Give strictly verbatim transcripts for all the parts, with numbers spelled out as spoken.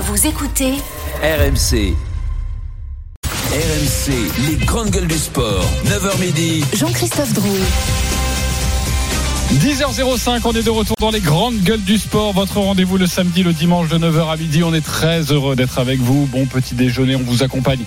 Vous écoutez R M C. R M C, les grandes gueules du sport. neuf heures midi. Jean-Christophe Drouille. dix heures cinq, on est de retour dans les grandes gueules du sport. Votre rendez-vous le samedi, le dimanche de neuf heures à midi. On est très heureux d'être avec vous. Bon petit déjeuner, on vous accompagne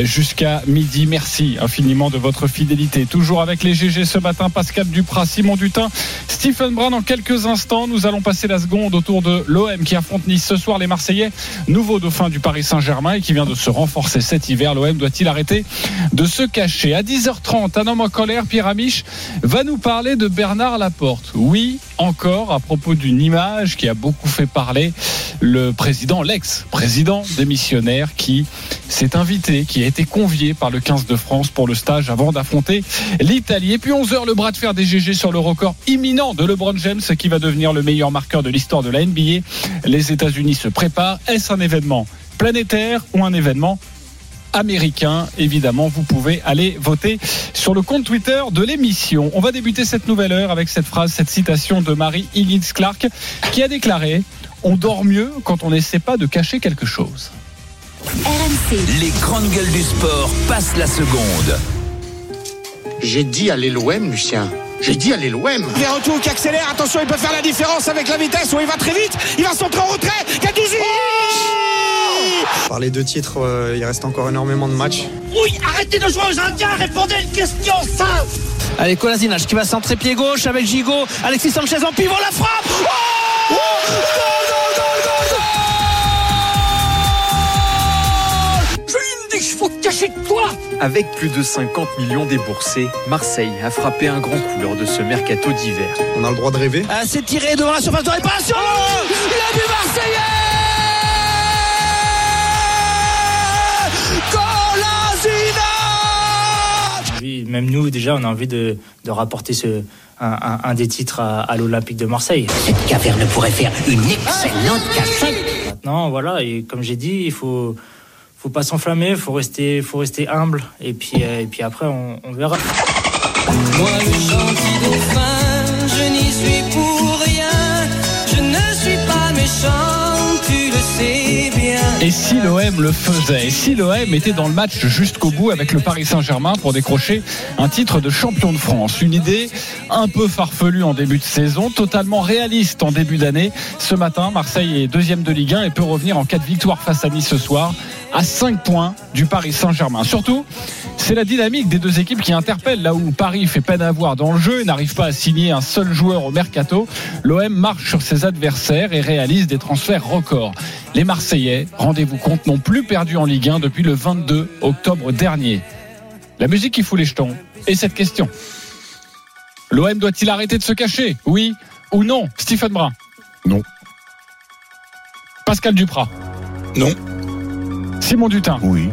jusqu'à midi. Merci infiniment de votre fidélité. Toujours avec les G G ce matin, Pascal Duprat, Simon Dutin, Stephen Brun. Dans quelques instants, nous allons passer la seconde autour de l'O M qui affronte Nice ce soir. Les Marseillais, nouveau dauphin du Paris Saint-Germain et qui vient de se renforcer cet hiver. L'O M doit-il arrêter de se cacher? À dix heures trente, un homme en colère, Pierre Amiche, va nous parler de Bernard Laporte. Oui, encore à propos d'une image qui a beaucoup fait parler, le président, l'ex-président démissionnaire qui s'est invité, qui a été convié par le quinze de France pour le stage avant d'affronter l'Italie. Et puis onze heures, le bras de fer des G G sur le record imminent de LeBron James qui va devenir le meilleur marqueur de l'histoire de la N B A. Les États-Unis se préparent. Est-ce un événement planétaire ou un événement américain? Évidemment, vous pouvez aller voter sur le compte Twitter de l'émission. On va débuter cette nouvelle heure avec cette phrase, cette citation de Mary Higgins Clark qui a déclaré: on dort mieux quand on n'essaie pas de cacher quelque chose. R M C. Les grandes gueules du sport passent la seconde. J'ai dit à l'O M, Lucien. J'ai dit à l'O M. Veretout qui accélère. Attention, il peut faire la différence avec la vitesse où il va très vite. Il va centrer en retrait. Guendouzi. Par les deux titres, euh, il reste encore énormément de matchs. Oui, arrêtez de jouer aux Indiens, répondez à une question simple. Allez, Colasina qui va centrer pied gauche avec Gigot. Alexis Sanchez en pivot, la frappe. Oh oh goal, goal, goal, goal, goal. Je lui dis qu'il faut te cacher de toi. Avec plus de cinquante millions déboursés, Marseille a frappé un grand coup lors de ce mercato d'hiver. On a le droit de rêver. Ah, c'est tiré devant la surface de réparation. Oh, il a vu Marseillais. Même nous, déjà, on a envie de, de rapporter ce, un, un, un des titres à, à l'Olympique de Marseille. Cette caverne pourrait faire une excellente cachette. Maintenant, voilà, et comme j'ai dit, il faut, faut pas s'enflammer, il faut rester, faut rester humble, et puis, et puis après, on, on verra. Moi, le gentil dauphin, je n'y suis pour rien, je ne suis pas méchant, tu le sais bien. Et si l'O M le faisait, et si l'O M était dans le match jusqu'au bout avec le Paris Saint-Germain pour décrocher un titre de champion de France? Une idée un peu farfelue en début de saison, totalement réaliste en début d'année. Ce matin, Marseille est deuxième de Ligue un et peut revenir en cas de victoire face à Nice ce soir à cinq points du Paris Saint-Germain. Surtout, c'est la dynamique des deux équipes qui interpelle. Là où Paris fait peine à voir dans le jeu et n'arrive pas à signer un seul joueur au mercato, l'O M marche sur ses adversaires et réalise des transferts records. Les Marseillais, rendez-vous compte, n'ont plus perdu en Ligue un depuis le vingt-deux octobre dernier. La musique qui fout les jetons et cette question. L'O M doit-il arrêter de se cacher? Oui ou non? Stephen Brun? Non. Pascal Duprat? Non. Simon Dutin? Oui.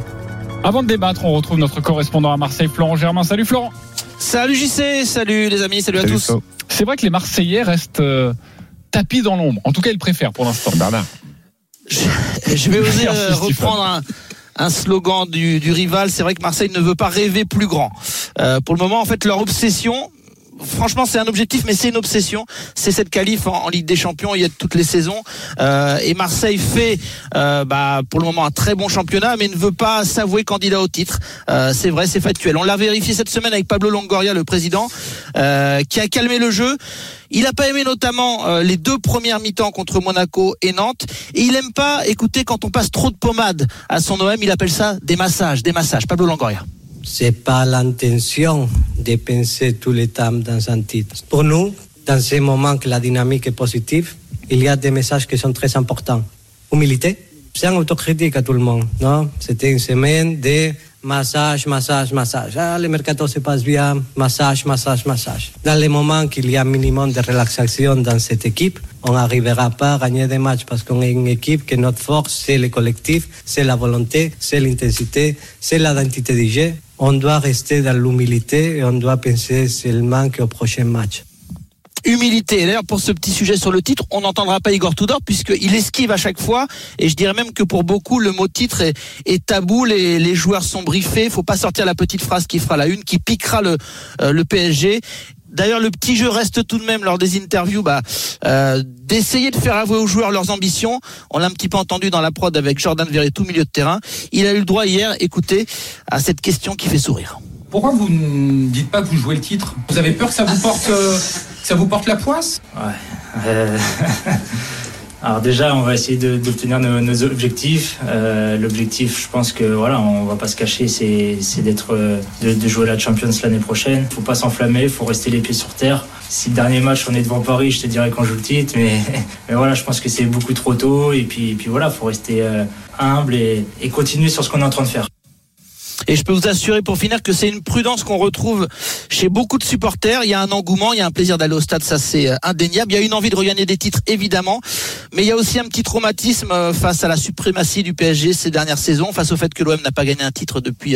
Avant de débattre, on retrouve notre correspondant à Marseille, Florent Germain. Salut Florent. Salut J C, salut les amis, salut, salut à tous. So. C'est vrai que les Marseillais restent euh, tapis dans l'ombre. En tout cas, ils préfèrent pour l'instant. Bernard. Je, je vais oser euh, reprendre un, un slogan du, du rival. C'est vrai que Marseille ne veut pas rêver plus grand. Euh, pour le moment, en fait, leur obsession, franchement, c'est un objectif, mais c'est une obsession. C'est cette qualif en, en Ligue des Champions. Il y a toutes les saisons. Euh, et Marseille fait, euh, bah, pour le moment, un très bon championnat, mais ne veut pas s'avouer candidat au titre. Euh, c'est vrai, c'est factuel. On l'a vérifié cette semaine avec Pablo Longoria, le président, euh, qui a calmé le jeu. Il n'a pas aimé notamment euh, les deux premières mi-temps contre Monaco et Nantes. Et il aime pas, écoutez, quand on passe trop de pommade à son O M, il appelle ça des massages, des massages. Pablo Longoria. C'est pas l'intention de penser tous les temps dans un titre. Pour nous, dans ces moments que la dynamique est positive, il y a des messages qui sont très importants. Humilité, c'est une autocritique à tout le monde, non? C'était une semaine de massage, massage, massage. Ah, le mercato se passe bien, massage, massage, massage. Dans les moments qu'il y a un minimum de relaxation dans cette équipe, on n'arrivera pas à gagner des matchs parce qu'on est une équipe que notre force, c'est le collectif, c'est la volonté, c'est l'intensité, c'est l'identité du jeu. On doit rester dans l'humilité et on doit penser seulement qu'au prochain match. Humilité. Et d'ailleurs, pour ce petit sujet sur le titre, on n'entendra pas Igor Tudor puisqu'il esquive à chaque fois. Et je dirais même que pour beaucoup, le mot titre est, est tabou. Les, les joueurs sont briefés. Faut pas sortir la petite phrase qui fera la une, qui piquera le, euh, le P S G. D'ailleurs, le petit jeu reste tout de même lors des interviews bah, euh, d'essayer de faire avouer aux joueurs leurs ambitions. On l'a un petit peu entendu dans la prod avec Jordan Veretout, milieu de terrain. Il a eu le droit hier, écoutez, à cette question qui fait sourire. Pourquoi vous ne dites pas que vous jouez le titre ? Vous avez peur que ça vous porte, euh, que ça vous porte la poisse ? Ouais. Euh... Alors déjà, on va essayer de, d'obtenir nos, nos objectifs. Euh, l'objectif, je pense que voilà, on va pas se cacher, c'est, c'est d'être, de, de jouer la Champions l'année prochaine. Faut pas s'enflammer, faut rester les pieds sur terre. Si le dernier match on est devant Paris, je te dirais qu'on joue le titre, mais, mais voilà, je pense que c'est beaucoup trop tôt. Et puis, et puis voilà, faut rester euh, humble et, et continuer sur ce qu'on est en train de faire. Et je peux vous assurer pour finir que c'est une prudence qu'on retrouve chez beaucoup de supporters. Il y a un engouement, il y a un plaisir d'aller au stade, ça c'est indéniable. Il y a une envie de regagner des titres, évidemment. Mais il y a aussi un petit traumatisme face à la suprématie du P S G ces dernières saisons, face au fait que l'O M n'a pas gagné un titre depuis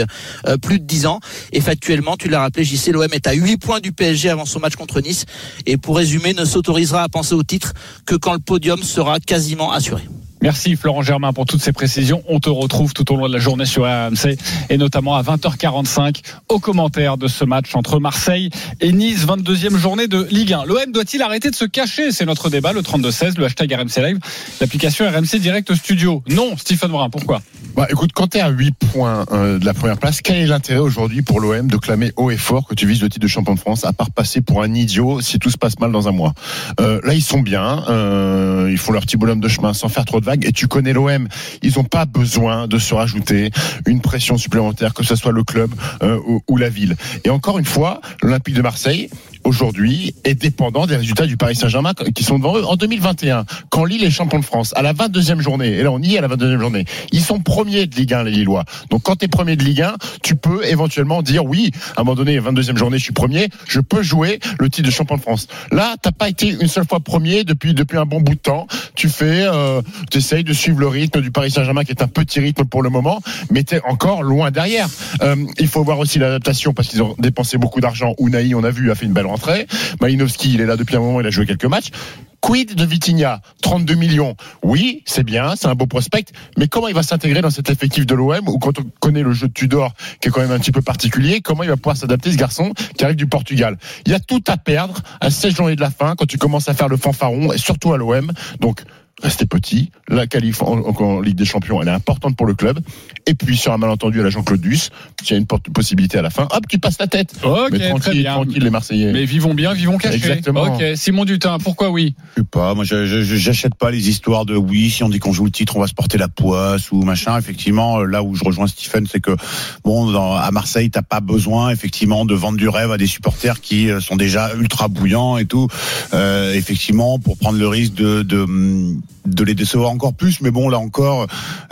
plus de dix ans. Et factuellement, tu l'as rappelé, J C, l'O M est à huit points du P S G avant son match contre Nice. Et pour résumer, ne s'autorisera à penser au titre que quand le podium sera quasiment assuré. Merci Florent Germain pour toutes ces précisions. On te retrouve tout au long de la journée sur R M C et notamment à vingt heures quarante-cinq au commentaire de ce match entre Marseille et Nice, vingt-deuxième journée de Ligue un. L'O M doit-il arrêter de se cacher ? C'est notre débat, le trente-deux seize, le hashtag R M C Live, l'application R M C Direct Studio. Non, Stephen Brun, pourquoi ? Bah, écoute, quand t'es à huit points euh, de la première place, quel est l'intérêt aujourd'hui pour l'O M de clamer haut et fort que tu vises le titre de champion de France, à part passer pour un idiot si tout se passe mal dans un mois ? euh, Là, ils sont bien, euh, ils font leur petit bonhomme de chemin sans faire trop de vagues. Et tu connais l'O M, ils n'ont pas besoin de se rajouter une pression supplémentaire, que ce soit le club euh, ou, ou la ville. Et encore une fois, l'Olympique de Marseille aujourd'hui est dépendant des résultats du Paris Saint-Germain qui sont devant eux en deux mille vingt et un, quand Lille est champion de France à la vingt-deuxième journée. Et là on y est à la vingt-deuxième journée, ils sont premiers de Ligue un, les Lillois. Donc quand t'es premier de Ligue un, tu peux éventuellement dire oui, à un moment donné, vingt-deuxième journée, je suis premier, je peux jouer le titre de champion de France. Là t'as pas été une seule fois premier depuis, depuis un bon bout de temps. Tu fais euh, t'essayes de suivre le rythme du Paris Saint-Germain qui est un petit rythme pour le moment, mais t'es encore loin derrière. euh, il faut voir aussi l'adaptation parce qu'ils ont dépensé beaucoup d'argent. Unani, on a vu, a fait une belle entrée. Malinowski, il est là depuis un moment, il a joué quelques matchs. Quid de Vitinha, trente-deux millions. Oui, c'est bien, c'est un beau prospect, mais comment il va s'intégrer dans cet effectif de l'O M, ou quand on connaît le jeu de Tudor, qui est quand même un petit peu particulier, comment il va pouvoir s'adapter, ce garçon qui arrive du Portugal ? Il y a tout à perdre à seize journées de la fin, quand tu commences à faire le fanfaron, et surtout à l'O M. Donc, restez petit. La qualif en, en Ligue des Champions, elle est importante pour le club. Et puis, sur un malentendu à la Jean-Claude Duss, s'il y a une possibilité à la fin, hop, tu passes la tête. Ok, mais tranquille, très bien. Tranquille, les Marseillais. Mais vivons bien, vivons cachés. Exactement. Ok, Simon Dutin, pourquoi oui ? Je sais pas, moi, je, je, j'achète pas les histoires de oui, si on dit qu'on joue le titre, on va se porter la poisse ou machin. Effectivement, là où je rejoins Stephen, c'est que, bon, dans, à Marseille, t'as pas besoin, effectivement, de vendre du rêve à des supporters qui sont déjà ultra bouillants et tout. Euh, effectivement, pour prendre le risque de, de, de de les décevoir encore plus, mais bon, là encore,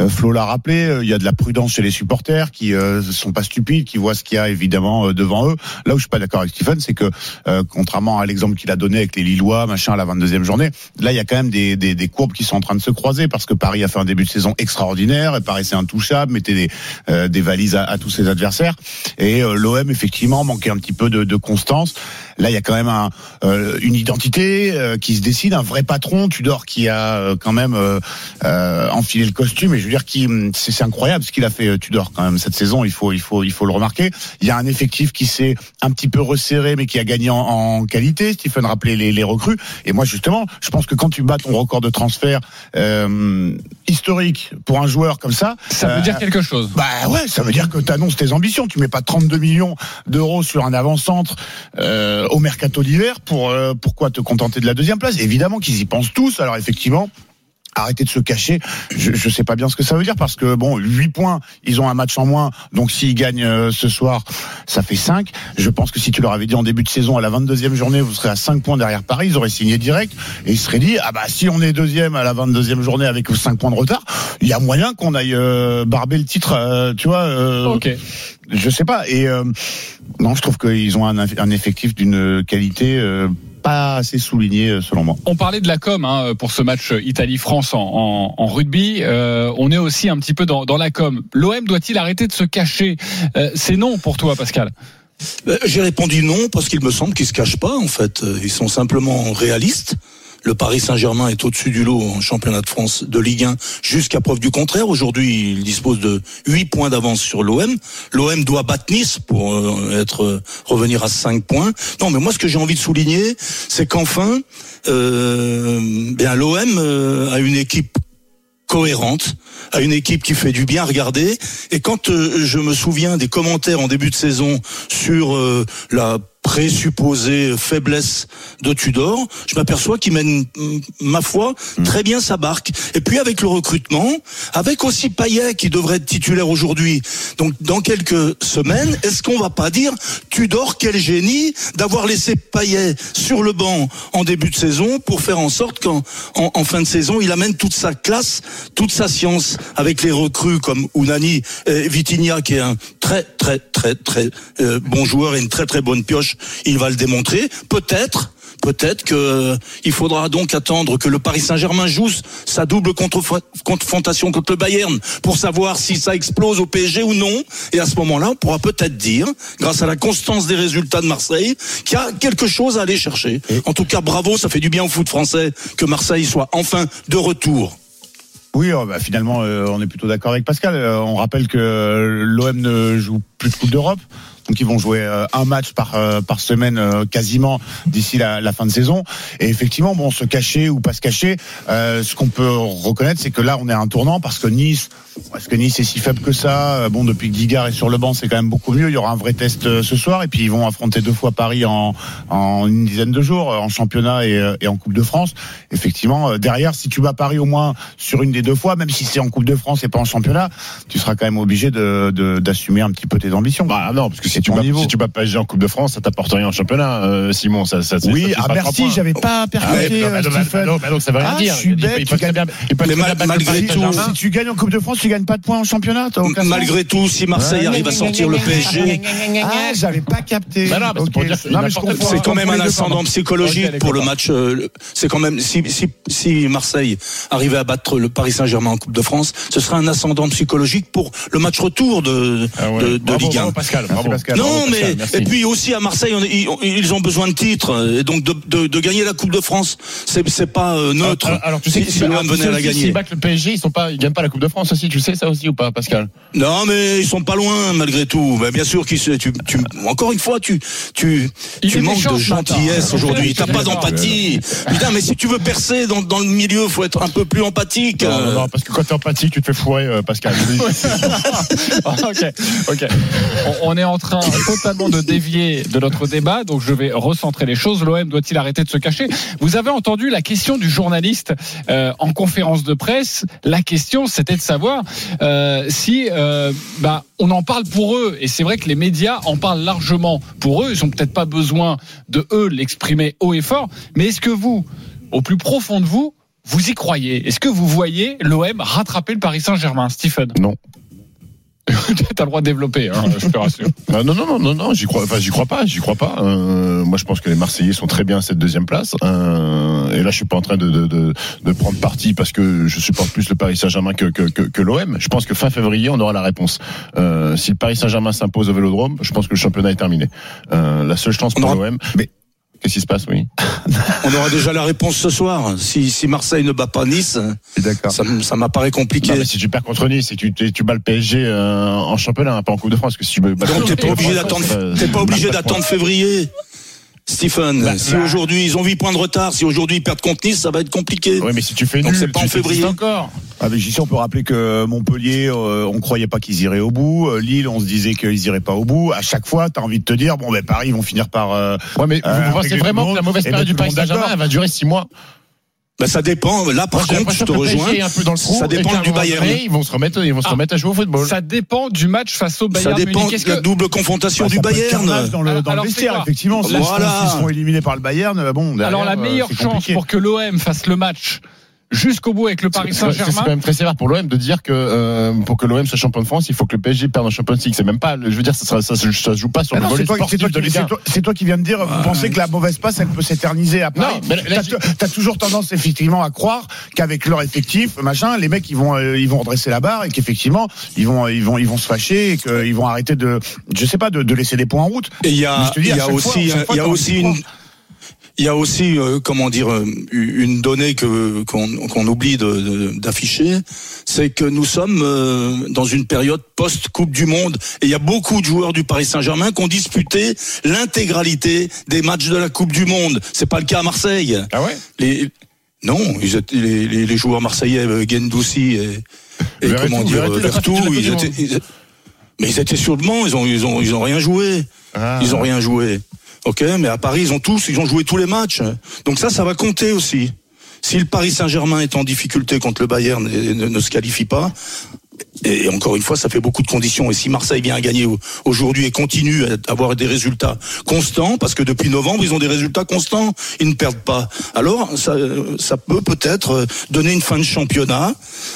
Flo l'a rappelé, il y a de la prudence chez les supporters qui euh, sont pas stupides, qui voient ce qu'il y a évidemment devant eux. Là où je suis pas d'accord avec Stephen, c'est que euh, contrairement à l'exemple qu'il a donné avec les Lillois, machin, à la vingt-deuxième journée, là il y a quand même des, des, des courbes qui sont en train de se croiser, parce que Paris a fait un début de saison extraordinaire, et paraissait intouchable, mettait des, euh, des valises à, à tous ses adversaires, et euh, l'O M effectivement manquait un petit peu de, de constance. Là il y a quand même un, euh, une identité euh, qui se décide, un vrai patron, Tudor, qui a quand même euh, euh, enfiler le costume, et je veux dire qui c'est, c'est incroyable ce qu'il a fait euh, Tudor quand même cette saison, il faut il faut il faut le remarquer. Il y a un effectif qui s'est un petit peu resserré mais qui a gagné en, en qualité. Stephen rappelait les, les recrues, et moi justement je pense que quand tu bats ton record de transfert euh, historique pour un joueur comme ça, ça euh, veut dire quelque chose. Bah ouais, ça veut dire que tu annonces tes ambitions. Tu mets pas trente-deux millions d'euros sur un avant-centre euh, au mercato d'hiver pour euh, pourquoi te contenter de la deuxième place. Évidemment qu'ils y pensent tous. Alors effectivement, arrêtez de se cacher, je je sais pas bien ce que ça veut dire, parce que bon, huit points, ils ont un match en moins, donc s'ils gagnent euh, ce soir, ça fait cinq. Je pense que si tu leur avais dit en début de saison, à la vingt-deuxième journée, vous serez à cinq points derrière Paris, ils auraient signé direct, et ils seraient dit, ah bah si on est deuxième à la vingt-deuxième journée avec cinq points de retard, il y a moyen qu'on aille euh, barber le titre, euh, tu vois. Euh, ok. Je sais pas, et euh, non, je trouve qu'ils ont un, un effectif d'une qualité... Euh, pas assez souligné selon moi. On parlait de la com hein, pour ce match Italie-France en, en, en rugby. Euh, on est aussi un petit peu dans, dans la com. L'O M doit-il arrêter de se cacher ? euh, C'est non pour toi, Pascal ? J'ai répondu non parce qu'il me semble qu'ils se cachent pas en fait. Ils sont simplement réalistes. le Paris Saint-Germain est au-dessus du lot en championnat de France de Ligue un jusqu'à preuve du contraire. Aujourd'hui, il dispose de huit points d'avance sur l'O M. L'O M doit battre Nice pour être revenir à cinq points. Non, mais moi, ce que j'ai envie de souligner, c'est qu'enfin, euh, bien l'O M euh, a une équipe cohérente, à une équipe qui fait du bien à regarder. Et quand euh, je me souviens des commentaires en début de saison sur euh, la présupposée faiblesse de Tudor, je m'aperçois qu'il mène, ma foi, très bien sa barque. Et puis avec le recrutement, avec aussi Payet qui devrait être titulaire aujourd'hui, donc dans quelques semaines, est-ce qu'on va pas dire Tudor, quel génie d'avoir laissé Payet sur le banc en début de saison pour faire en sorte qu'en en, en fin de saison il amène toute sa classe, toute sa science avec les recrues comme Unani et Vitinha, qui est un très très très très euh, bon joueur et une très très bonne pioche. Il va le démontrer. Peut-être, peut-être que il faudra donc attendre que le Paris Saint-Germain joue sa double confrontation contre le Bayern pour savoir si ça explose au P S G ou non. Et à ce moment-là, on pourra peut-être dire, grâce à la constance des résultats de Marseille, qu'il y a quelque chose à aller chercher. En tout cas, bravo, ça fait du bien au foot français que Marseille soit enfin de retour. Oui, bah finalement, euh, on est plutôt d'accord avec Pascal. Euh, on rappelle que l'O M ne joue plus de Coupe d'Europe. Donc ils vont jouer un match par par semaine quasiment d'ici la, la fin de saison. Et effectivement, bon, se cacher ou pas se cacher, euh, ce qu'on peut reconnaître, c'est que là on est à un tournant, parce que Nice, est-ce que Nice est si faible que ça? Bon, depuis que Guigard est sur le banc, c'est quand même beaucoup mieux. Il y aura un vrai test ce soir, et puis ils vont affronter deux fois Paris en en une dizaine de jours, en championnat et, et en Coupe de France. Effectivement, derrière, si tu bats Paris au moins sur une des deux fois, même si c'est en Coupe de France et pas en championnat, tu seras quand même obligé de, de d'assumer un petit peu tes ambitions. Bah non, parce que si tu bats, si tu bats P S G en Coupe de France, ça t'apporte rien en championnat, euh, Simon. Ça, ça, oui, ça, ah merci, j'avais pas percuté. Ah ouais, Stephen. Non, donc ça veut rien ah, dire. Je suis bête. Il peut, il peut, il peut, il peut, mal, malgré tout, tout, si tu gagnes en Coupe de France, tu gagnes pas de points en championnat. Malgré tout, si Marseille arrive à sortir le P S G, ah, j'avais pas capté. C'est quand même un ascendant psychologique pour le match. C'est quand même si si si Marseille arrivait à battre le Paris Saint-Germain en Coupe de France, ce serait un ascendant psychologique pour le match retour de de Ligue un. Pascal. Pascal, non mais Pascal, et puis aussi à Marseille on, ils, ils ont besoin de titres, et donc de, de, de gagner la Coupe de France, c'est, c'est pas neutre. Alors, alors tu sais si, si l'O M venait à la gagner, s'ils battent le P S G, ils sont pas, ils gagnent pas la Coupe de France aussi, tu sais ça aussi ou pas, Pascal? Non mais ils sont pas loin malgré tout. Mais bien sûr qu'ils tu, tu encore une fois tu tu il tu manques de gentillesse aujourd'hui, t'as pas d'empathie. Putain, mais si tu veux percer dans dans le milieu, faut être un peu plus empathique. Non, non, non, parce que quand t'es empathique, tu te fais foirer, euh, Pascal. OK. OK. On, on est en train totalement de dévier de notre débat, donc je vais recentrer les choses. L'O M doit-il arrêter de se cacher? Vous avez entendu la question du journaliste euh, en conférence de presse. La question, c'était de savoir euh, si euh, bah, on en parle pour eux, et c'est vrai que les médias en parlent largement pour eux, ils n'ont peut-être pas besoin de eux l'exprimer haut et fort, mais est-ce que vous, au plus profond de vous, vous y croyez? Est-ce que vous voyez l'O M rattraper le Paris Saint-Germain, Stephen? Non. T'as le droit de développer, hein, je te rassure. Non, non, non, non, non, j'y crois, enfin, j'y crois pas, j'y crois pas. Euh, moi, je pense que les Marseillais sont très bien à cette deuxième place. Euh, et là, je suis pas en train de, de, de, de prendre parti parce que je supporte plus le Paris Saint-Germain que, que, que, que l'O M. Je pense que fin février, on aura la réponse. Euh, si le Paris Saint-Germain s'impose au Vélodrome, je pense que le championnat est terminé. Euh, la seule chance pour aura... l'O M. Mais... Qu'est-ce qui se passe, oui? On aura déjà la réponse ce soir. Si, si Marseille ne bat pas Nice, d'accord, ça, ça m'apparaît compliqué. Non, mais si tu perds contre Nice et tu, tu, tu bats le P S G euh, en championnat, pas en Coupe de France, que si tu bats. Donc t'es pas obligé d'attendre. T'es pas obligé d'attendre février. Stephen, bah, si bah. Aujourd'hui ils ont huit points de retard, si aujourd'hui ils perdent contre Nice, ça va être compliqué. Oui, mais si tu fais nul, donc c'est pas en février encore. Avec J C, on peut rappeler que Montpellier, euh, on croyait pas qu'ils iraient au bout. Lille, on se disait qu'ils iraient pas au bout. À chaque fois, t'as envie de te dire, bon, ben Paris, ils vont finir par. Euh, ouais, mais euh, vous pensez vraiment monde, que la mauvaise période ben, du Paris Saint-Germain, elle va durer six mois? Ben, ça dépend. Là, par Parce contre, je te rejoins. Trou, ça dépend du Bayern. Après, ils vont se remettre, ils vont se ah. remettre à jouer au football. Ça dépend du match face au Bayern. Ça dépend de la double confrontation bah, du Bayern. Dans le, dans alors, le vestiaire, effectivement. Voilà. Là, ils seront éliminés par le Bayern. Bon, derrière, alors, la meilleure chance compliqué. Pour que l'O M fasse le match jusqu'au bout avec le Paris Saint-Germain. C'est quand même très sévère pour l'O M de dire que euh, pour que l'O M soit champion de France, il faut que le P S G perde en Champions League. C'est même pas, je veux dire, ça ne ça, ça, ça joue pas sur mais le non, volet c'est toi, sportif c'est toi, de Ligue un. C'est toi, c'est toi qui viens de dire, vous euh... pensez que la mauvaise passe, elle peut s'éterniser à Paris. Non, t'as, t'as toujours tendance effectivement à croire qu'avec leur effectif, machin, les mecs ils vont euh, ils vont redresser la barre et qu'effectivement ils vont ils vont ils vont se fâcher et qu'ils vont arrêter de, je sais pas, de, de laisser des points en route. Et il y a, il y a aussi, il y a aussi une. Il y a aussi, euh, comment dire, une donnée que qu'on, qu'on oublie de, de, d'afficher, c'est que nous sommes euh, dans une période post-Coupe du Monde, et il y a beaucoup de joueurs du Paris Saint-Germain qui ont disputé l'intégralité des matchs de la Coupe du Monde. C'est pas le cas à Marseille. Ah ouais. Les, non, ils étaient, les, les, les joueurs marseillais, Guendouzi et, et Veretout, comment dire, Veretout, ils étaient, ils, mais ils étaient sur le banc, ils ont, ils ont, ils ont rien joué. Ah. Ils ont rien joué. Ok, mais à Paris, ils ont tous, ils ont joué tous les matchs. Donc ça, ça va compter aussi. Si le Paris Saint-Germain est en difficulté contre le Bayern et ne, ne se qualifie pas, et encore une fois, ça fait beaucoup de conditions. Et si Marseille vient à gagner aujourd'hui et continue à avoir des résultats constants, parce que depuis novembre, ils ont des résultats constants, ils ne perdent pas. Alors, ça, ça peut peut-être donner une fin de championnat,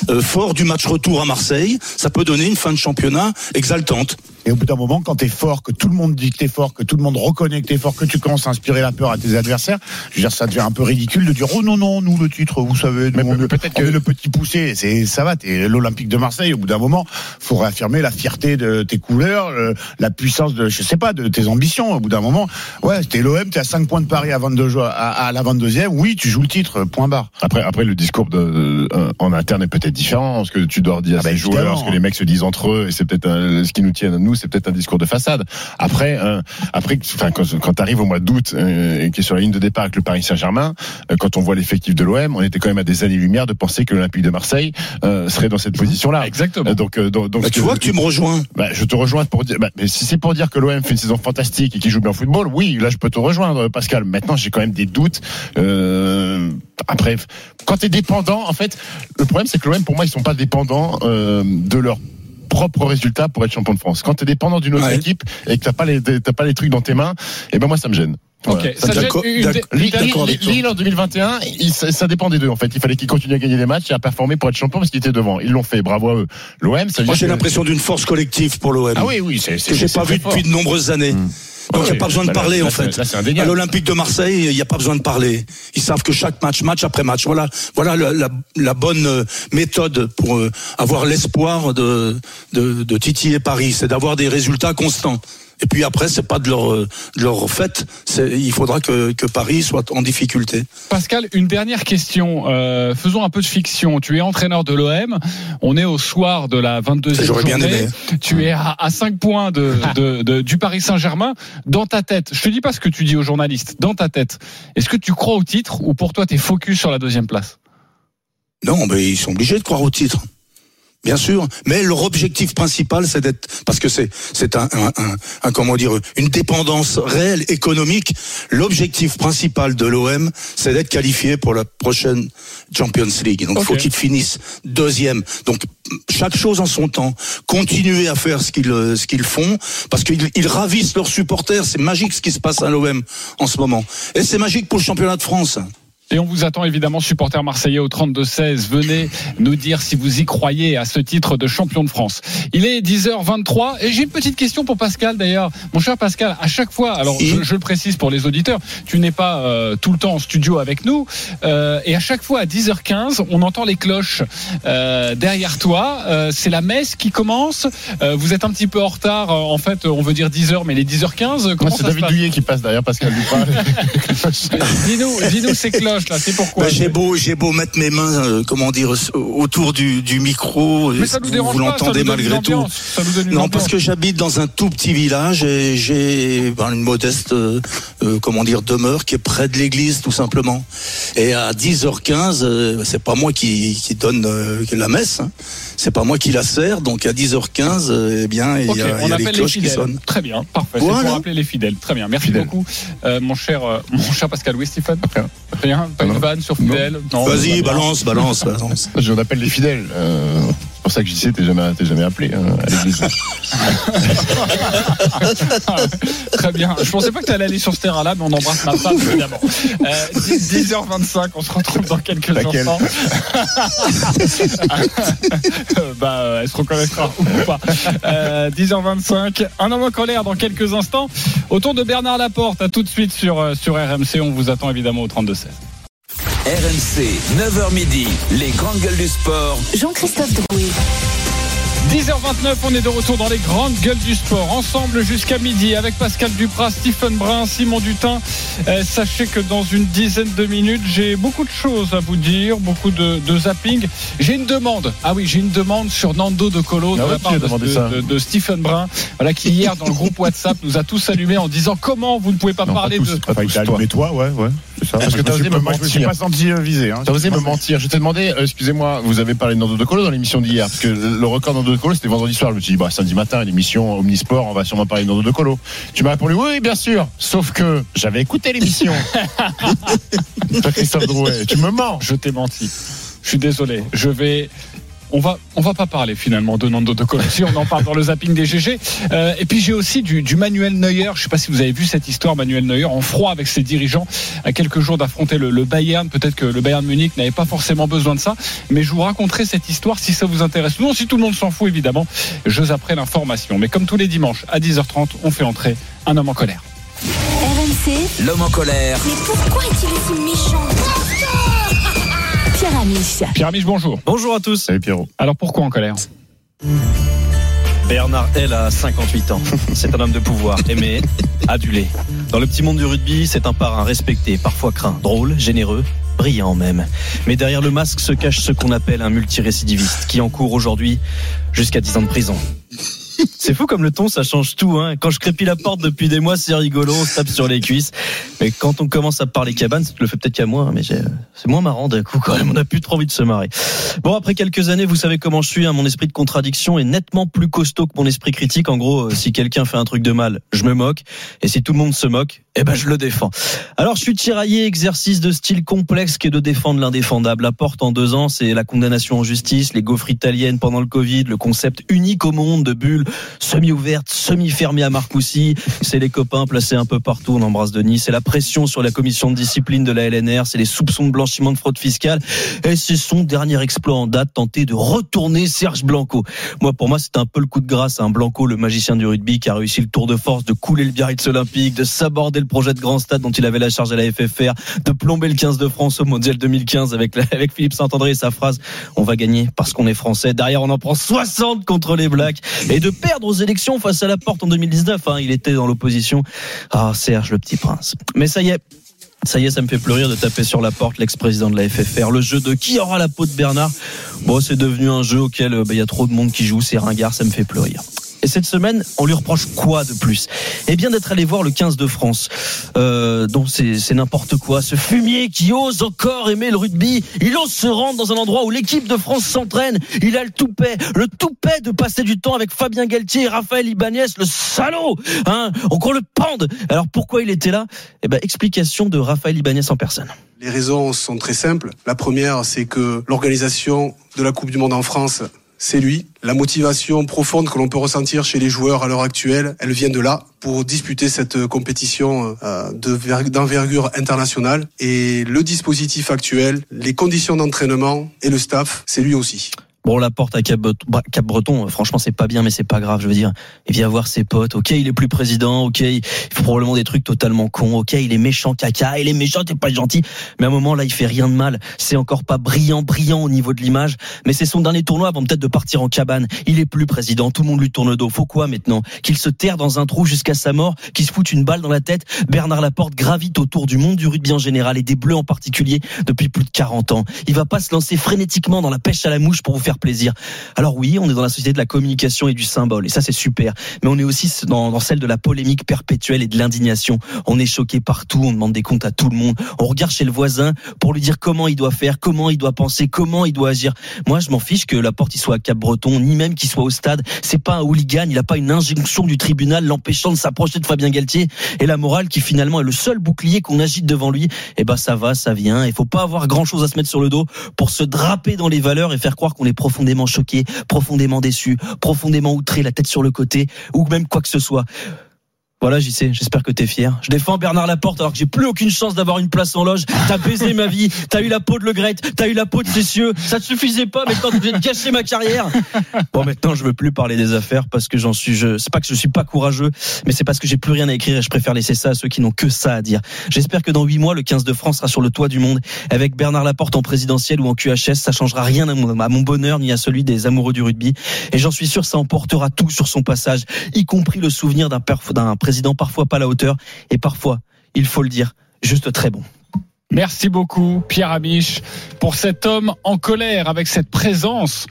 euh, fort du match retour à Marseille, ça peut donner une fin de championnat exaltante. Et au bout d'un moment, quand t'es fort, que tout le monde dit que t'es fort, que tout le monde reconnaît que t'es fort, que tu commences à inspirer la peur à tes adversaires, je veux dire, ça devient un peu ridicule de dire oh non non, nous le titre, vous savez, nous, mais on, peut-être on que... est le petit poussé, c'est ça va, t'es l'Olympique de Marseille. Au bout d'un moment, faut réaffirmer la fierté de tes couleurs, le, la puissance de, je sais pas, de tes ambitions. Au bout d'un moment, ouais, t'es l'O M, t'es à cinq points de Paris à vingt-deux à, à la vingt-deuxième, oui, tu joues le titre, point barre. Après, après le discours de, euh, en interne est peut-être différent, ce que tu dois dire à ah bah, ces joueurs, ce que les mecs se disent entre eux, et c'est peut-être euh, ce qui nous tient à nous. C'est peut-être un discours de façade. Après, euh, après, enfin, quand, quand t'arrives au mois d'août euh, et qui est sur la ligne de départ avec le Paris Saint-Germain, euh, quand on voit l'effectif de l'O M, on était quand même à des années-lumière de penser que l'Olympique de Marseille euh, serait dans cette position-là. Exactement. Euh, donc, euh, donc, bah, tu vois que tu me rejoins. Bah, je te rejoins pour dire. Bah, mais si c'est pour dire que l'O M fait une saison fantastique et qu'il joue bien au football, oui, là je peux te rejoindre, Pascal. Maintenant, j'ai quand même des doutes. Euh, après, quand t'es dépendant, en fait, le problème c'est que l'O M, pour moi, ils sont pas dépendants euh, de leur propre résultat pour être champion de France. Quand t'es dépendant d'une autre ouais. équipe et que t'as pas les t'as pas les trucs dans tes mains, et ben moi ça me gêne. Voilà. Ok. Ça, ça d'accord, une, d'accord, Lille, d'accord Lille, Lille en deux mille vingt et un, il, ça, ça dépend des deux en fait. Il fallait qu'ils continuent à gagner des matchs et à performer pour être champion parce qu'ils étaient devant. Ils l'ont fait. Bravo à eux. L'O M, ça. Moi j'ai que... l'impression d'une force collective pour l'O M. Ah oui oui, c'est, c'est que j'ai c'est, pas c'est vu depuis fort. de nombreuses années. Mmh. Donc il ouais, n'y a pas besoin de là, parler là, en fait. Là, là, à l'Olympique de Marseille, il n'y a pas besoin de parler. Ils savent que chaque match, match après match, voilà, voilà la, la, la bonne méthode pour euh, avoir l'espoir de, de, de titiller Paris, c'est d'avoir des résultats constants. Et puis après, c'est pas de leur, de leur fête. C'est, il faudra que, que Paris soit en difficulté. Pascal, une dernière question. Euh, faisons un peu de fiction. Tu es entraîneur de l'O M. On est au soir de la vingt-deuxième journée. J'aurais bien aimé. Tu es à, à cinq points de, de, de, du Paris Saint-Germain. Dans ta tête, je te dis pas ce que tu dis aux journalistes. Dans ta tête, est-ce que tu crois au titre ou pour toi, t'es focus sur la deuxième place? Non, mais ils sont obligés de croire au titre. Bien sûr, mais leur objectif principal, c'est d'être, parce que c'est c'est un, un, un, un comment dire, une dépendance réelle économique. L'objectif principal de l'O M, c'est d'être qualifié pour la prochaine Champions League. Donc, okay. Faut qu'ils finissent deuxième. Donc, chaque chose en son temps. Continuer à faire ce qu'ils ce qu'ils font, parce qu'ils ils ravissent leurs supporters. C'est magique ce qui se passe à l'O M en ce moment, et c'est magique pour le championnat de France. Et on vous attend évidemment, supporters marseillais au trente-deux seize. Venez nous dire si vous y croyez à ce titre de champion de France. Il est dix heures vingt-trois et j'ai une petite question pour Pascal d'ailleurs. Mon cher Pascal, à chaque fois, alors je, je le précise pour les auditeurs, tu n'es pas euh, tout le temps en studio avec nous euh, et à chaque fois à dix heures quinze, on entend les cloches euh, derrière toi. Euh, c'est la messe qui commence. Euh, vous êtes un petit peu en retard. En fait, on veut dire dix heures, mais les dix heures quinze. Comment ouais, c'est ça David Douillet qui passe derrière Pascal Duprat. Dis-nous, dis-nous ces cloches. Là, c'est pourquoi bah, j'ai beau j'ai beau mettre mes mains euh, comment dire autour du, du micro, mais ça vous, vous, vous l'entendez pas, ça malgré tout. Ça vous donne une non ambiance. Parce que j'habite dans un tout petit village et j'ai ben, une modeste euh, euh, comment dire demeure qui est près de l'église tout simplement. Et à dix heures quinze, euh, c'est pas moi qui qui donne euh, la messe, hein. C'est pas moi qui la sert. Donc à dix heures quinze, euh, eh bien il okay, y a, y a les cloches les qui sonnent. Très bien, parfait. Voilà. C'est pour appeler les fidèles. Très bien, merci fidèles. beaucoup, euh, mon cher euh, mon cher Pascal Louis Stéphane. Rien. Pas une vanne sur fidèle. Non. Vas-y, balance, balance, balance. Je l'appelle les fidèles. Euh, c'est pour ça que j'y sais, t'es jamais, t'es jamais appelé hein, à l'église. Ah, très bien. Je pensais pas que t'allais aller sur ce terrain-là, mais on embrasse ma femme, évidemment. Euh, dix heures vingt-cinq, on se retrouve dans quelques Laquelle instants. Bah, elle se reconnaîtra ou pas. Euh, dix heures vingt-cinq, un homme en colère dans quelques instants. Autour de Bernard Laporte, à tout de suite sur, sur R M C. On vous attend évidemment au trente-deux seize. R M C, neuf heures midi, les grandes gueules du sport. Jean-Christophe Drouille. dix heures vingt-neuf, on est de retour dans les grandes gueules du sport. Ensemble jusqu'à midi avec Pascal Duprat, Stephen Brun, Simon Dutin. Euh, sachez que dans une dizaine de minutes, j'ai beaucoup de choses à vous dire, beaucoup de, de zapping. J'ai une demande. Ah oui, j'ai une demande sur Nando De Colo, ah de, ouais, la part de, de, de Stephen Brun, voilà, qui hier dans le groupe WhatsApp nous a tous allumés en disant comment vous ne pouvez pas non, parler pas tous, de. Pas tous, toi. Mais toi, ouais, ouais. C'est ça. Parce que, que t'as osé me mentir. Je me suis pas senti visé. Hein. T'as osé me mentir. Je t'ai demandé, euh, excusez-moi, vous avez parlé de Nando De Colo dans l'émission d'hier, parce que le record Nando De Colo, c'était vendredi soir. Je me suis dit, bah, samedi matin, l'émission Omnisport, on va sûrement parler de Nando De Colo. Tu m'as répondu, oui, bien sûr. Sauf que j'avais écouté l'émission. Toi, Christophe Drouille, tu me mens. Je t'ai menti. Je suis désolé. Je vais. On va, on va pas parler finalement de Nando De Colo. Si on en parle dans le zapping des G G. Euh, et puis j'ai aussi du, du Manuel Neuer. Je sais pas si vous avez vu cette histoire. Manuel Neuer en froid avec ses dirigeants à quelques jours d'affronter le, le Bayern. Peut-être que le Bayern Munich n'avait pas forcément besoin de ça. Mais je vous raconterai cette histoire si ça vous intéresse. Non, si tout le monde s'en fout évidemment. Juste après l'information. Mais comme tous les dimanches à dix heures trente, on fait entrer un homme en colère. R M C, l'homme en colère. Mais pourquoi est-il aussi méchant ? Pierre Amiche. Pierre Amiche, bonjour. Bonjour à tous. Salut Pierrot. Alors pourquoi en colère ? Bernard L a cinquante-huit ans. C'est un homme de pouvoir, aimé, adulé. Dans le petit monde du rugby, c'est un parrain respecté, parfois craint, drôle, généreux, brillant même. Mais derrière le masque se cache ce qu'on appelle un multirécidiviste qui encourt aujourd'hui jusqu'à dix ans de prison. C'est fou comme le ton, ça change tout, hein. Quand je crépille la porte depuis des mois, c'est rigolo, on se tape sur les cuisses. Mais quand on commence à parler cabane, ça le fait peut-être qu'à moi, mais j'ai... c'est moins marrant d'un coup quand même. On n'a plus trop envie de se marrer. Bon, après quelques années, vous savez comment je suis, hein. Mon esprit de contradiction est nettement plus costaud que mon esprit critique. En gros, si quelqu'un fait un truc de mal, je me moque. Et si tout le monde se moque, eh ben, je le défends. Alors, je suis tiraillé, exercice de style complexe qui est de défendre l'indéfendable. Laporte en deux ans, c'est la condamnation en justice, les gaufres italiennes pendant le Covid, le concept unique au monde de bulle semi-ouverte, semi-fermée à Marcoussis, c'est les copains placés un peu partout, on embrasse Denis, c'est la pression sur la commission de discipline de la L N R, c'est les soupçons de blanchiment de fraude fiscale, et c'est son dernier exploit en date, tenter de retourner Serge Blanco. Moi, pour moi, c'est un peu le coup de grâce à un Blanco, le magicien du rugby, qui a réussi le tour de force de couler le Biarritz Olympique, de saborder le projet de grand stade dont il avait la charge à la F F R, de plomber le quinze de France au Mondial deux mille quinze avec, la, avec Philippe Saint-André et sa phrase « On va gagner parce qu'on est français ». Derrière, on en prend soixante contre les Blacks, et de perdre aux élections face à Laporte en deux mille dix-neuf, hein, il était dans l'opposition. Ah, Serge, le petit prince. Mais ça y est, ça y est, ça me fait pleurir de taper sur Laporte, l'ex-président de la F F R. Le jeu de qui aura la peau de Bernard, bon, c'est devenu un jeu auquel il ben, y a trop de monde qui joue, c'est ringard, ça me fait pleurir. Et cette semaine, on lui reproche quoi de plus ? Eh bien d'être allé voir le quinze de France. Euh, donc c'est, c'est n'importe quoi. Ce fumier qui ose encore aimer le rugby, il ose se rendre dans un endroit où l'équipe de France s'entraîne. Il a le toupet, le toupet de passer du temps avec Fabien Galthié et Raphaël Ibanez, le salaud, hein, qu'on le pende. Alors pourquoi il était là ? Eh bien explication de Raphaël Ibanez en personne. Les raisons sont très simples. La première, c'est que l'organisation de la Coupe du Monde en France, c'est lui. La motivation profonde que l'on peut ressentir chez les joueurs à l'heure actuelle, elle vient de là, pour disputer cette compétition d'envergure internationale. Et le dispositif actuel, les conditions d'entraînement et le staff, c'est lui aussi. Bon, Laporte à Cap-Breton, franchement, c'est pas bien, mais c'est pas grave, je veux dire. Il vient voir ses potes, ok, il est plus président, ok, il fait probablement des trucs totalement cons, ok, il est méchant caca, il est méchant, t'es pas gentil. Mais à un moment, là, il fait rien de mal. C'est encore pas brillant, brillant au niveau de l'image. Mais c'est son dernier tournoi avant peut-être de partir en cabane. Il est plus président, tout le monde lui tourne le dos. Faut quoi maintenant ? Qu'il se terre dans un trou jusqu'à sa mort, qu'il se foute une balle dans la tête. Bernard Laporte gravite autour du monde du rugby en général et des Bleus en particulier depuis plus de quarante ans. Il va pas se lancer frénétiquement dans la pêche à la mouche pour vous faire plaisir. Alors oui, on est dans la société de la communication et du symbole, et ça c'est super, mais on est aussi dans, dans celle de la polémique perpétuelle et de l'indignation. On est choqué partout, on demande des comptes à tout le monde, on regarde chez le voisin pour lui dire comment il doit faire, comment il doit penser, comment il doit agir. Moi je m'en fiche que Laporte il soit à Cap-Breton, ni même qu'il soit au stade, c'est pas un hooligan, il a pas une injonction du tribunal l'empêchant de s'approcher de Fabien Galthié, et la morale qui finalement est le seul bouclier qu'on agite devant lui, et ben ça va, ça vient, il faut pas avoir grand chose à se mettre sur le dos pour se draper dans les valeurs et faire croire qu'on est profondément choqué, profondément déçu, profondément outré, la tête sur le côté, ou même quoi que ce soit. Voilà, J C, j'espère que t'es fier. Je défends Bernard Laporte alors que j'ai plus aucune chance d'avoir une place en loge. T'as baisé ma vie, t'as eu la peau de Le Graët, t'as eu la peau de Cessieux. Ça te suffisait pas, maintenant tu viens de gâcher ma carrière. Bon, maintenant je veux plus parler des affaires parce que j'en suis, je, c'est pas que je suis pas courageux, mais c'est parce que j'ai plus rien à écrire et je préfère laisser ça à ceux qui n'ont que ça à dire. J'espère que dans huit mois, le quinze de France sera sur le toit du monde. Avec Bernard Laporte en présidentielle ou en Q H S, ça changera rien à mon, à mon bonheur ni à celui des amoureux du rugby. Et j'en suis sûr, ça emportera tout sur son passage, y compris le souvenir d'un perf, d'un président parfois pas à la hauteur et parfois, il faut le dire, juste très bon. Merci beaucoup Pierre Amiche pour cet homme en colère avec cette présence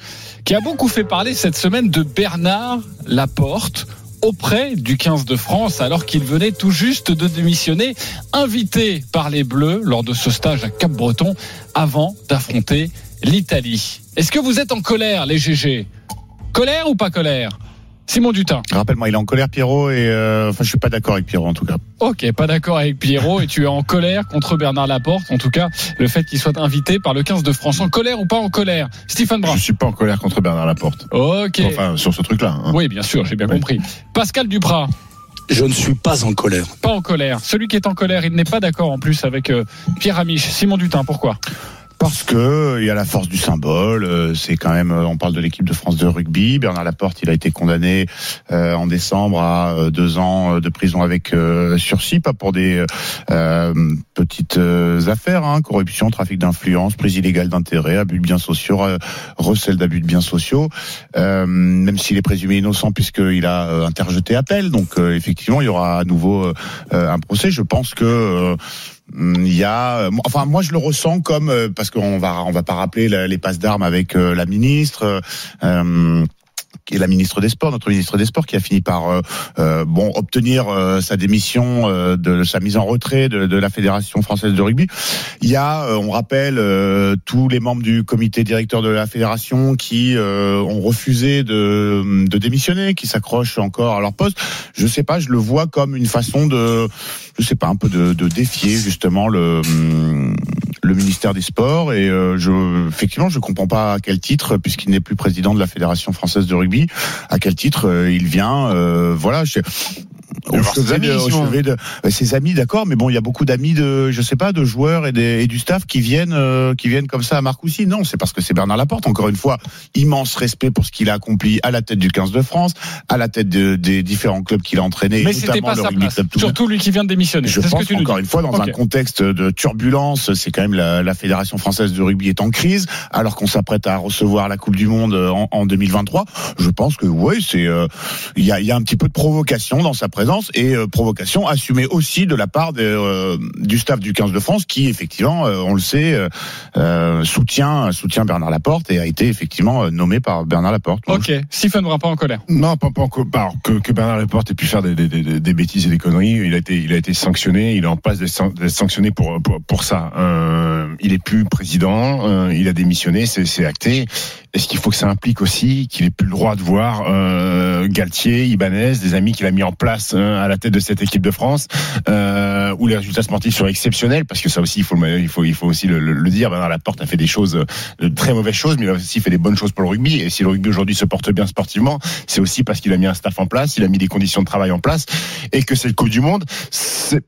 qui a beaucoup fait parler cette semaine de Bernard Laporte auprès du quinze de France alors qu'il venait tout juste de démissionner, invité par les Bleus lors de ce stage à Cap-Breton avant d'affronter l'Italie. Est-ce que vous êtes en colère les G G ? Colère ou pas colère ? Simon Dutin. Rappelle-moi, il est en colère, Pierrot, et euh, enfin, je suis pas d'accord avec Pierrot, en tout cas. Ok, pas d'accord avec Pierrot, et tu es en colère contre Bernard Laporte, en tout cas, le fait qu'il soit invité par le quinze de France. En colère ou pas en colère? Stephen Brun. Je suis pas en colère contre Bernard Laporte. Ok. Enfin, sur ce truc-là. Hein. Oui, bien sûr, j'ai bien oui. compris. Pascal Duprat. Je ne suis pas en colère. Pas en colère. Celui qui est en colère, il n'est pas d'accord, en plus, avec euh, Pierre Amiche. Simon Dutin, pourquoi? Parce que il y a la force du symbole, c'est quand même, on parle de l'équipe de France de rugby. Bernard Laporte, il a été condamné euh, en décembre à deux ans de prison avec euh, sursis, pas pour des euh, petites euh, affaires, hein, corruption, trafic d'influence, prise illégale d'intérêt, abus de biens sociaux, euh, recel d'abus de biens sociaux. Euh, même s'il est présumé innocent puisqu'il a euh, interjeté appel, donc euh, effectivement il y aura à nouveau euh, un procès. Je pense que euh, il y a, enfin moi je le ressens comme parce qu'on va on va pas rappeler les passes d'armes avec la ministre. Euh, qui est la ministre des Sports, notre ministre des Sports, qui a fini par euh, bon obtenir euh, sa démission, euh, de sa mise en retrait de, de la Fédération française de rugby. Il y a, euh, on rappelle, euh, tous les membres du comité directeur de la fédération qui euh, ont refusé de, de démissionner, qui s'accrochent encore à leur poste. Je sais pas, je le vois comme une façon de, je sais pas, un peu de, de défier justement le. Hum, le ministère des Sports et euh, je effectivement je comprends pas à quel titre, puisqu'il n'est plus président de la Fédération française de rugby, à quel titre euh, il vient euh, voilà je... Au chevet, de, au chevet de ses amis, d'accord, mais bon, il y a beaucoup d'amis de, je sais pas, de joueurs et, des, et du staff qui viennent, euh, qui viennent comme ça à Marcoussis. Non, c'est parce que c'est Bernard Laporte. Encore une fois, immense respect pour ce qu'il a accompli à la tête du quinze de France, à la tête de, des différents clubs qu'il a entraînés, mais notamment c'était pas le sa rugby place. Club. Surtout lui qui vient de démissionner. Je c'est pense ce que tu encore une fois, dans okay. un contexte de turbulence, c'est quand même la, la Fédération française de rugby est en crise, alors qu'on s'apprête à recevoir la Coupe du Monde en, en deux mille vingt-trois. Je pense que oui, c'est, il euh, y, a, y a un petit peu de provocation dans sa présence. Et euh, provocation assumée aussi de la part de, euh, du staff du quinze de France qui effectivement, euh, on le sait, euh, soutient, soutient Bernard Laporte et a été effectivement euh, nommé par Bernard Laporte. Donc, ok, je... Stephen Brun, pas en colère. Non, pas, pas en colère. Que, que Bernard Laporte ait pu faire des, des, des, des bêtises et des conneries, il a été, il a été sanctionné, il est en passe d'être sanctionné pour, pour, pour ça. Euh, il n'est plus président, euh, il a démissionné, c'est, c'est acté. Est-ce qu'il faut que ça implique aussi qu'il n'ait plus le droit de voir euh, Galthié, Ibanez, des amis qu'il a mis en place à la tête de cette équipe de France, euh, où les résultats sportifs sont exceptionnels, parce que ça aussi il faut il faut il faut aussi le, le, le dire. Bernard Laporte a fait des choses, de très mauvaises choses, mais il a aussi fait des bonnes choses pour le rugby. Et si le rugby aujourd'hui se porte bien sportivement, c'est aussi parce qu'il a mis un staff en place, il a mis des conditions de travail en place, et que cette Coupe du Monde, c'est...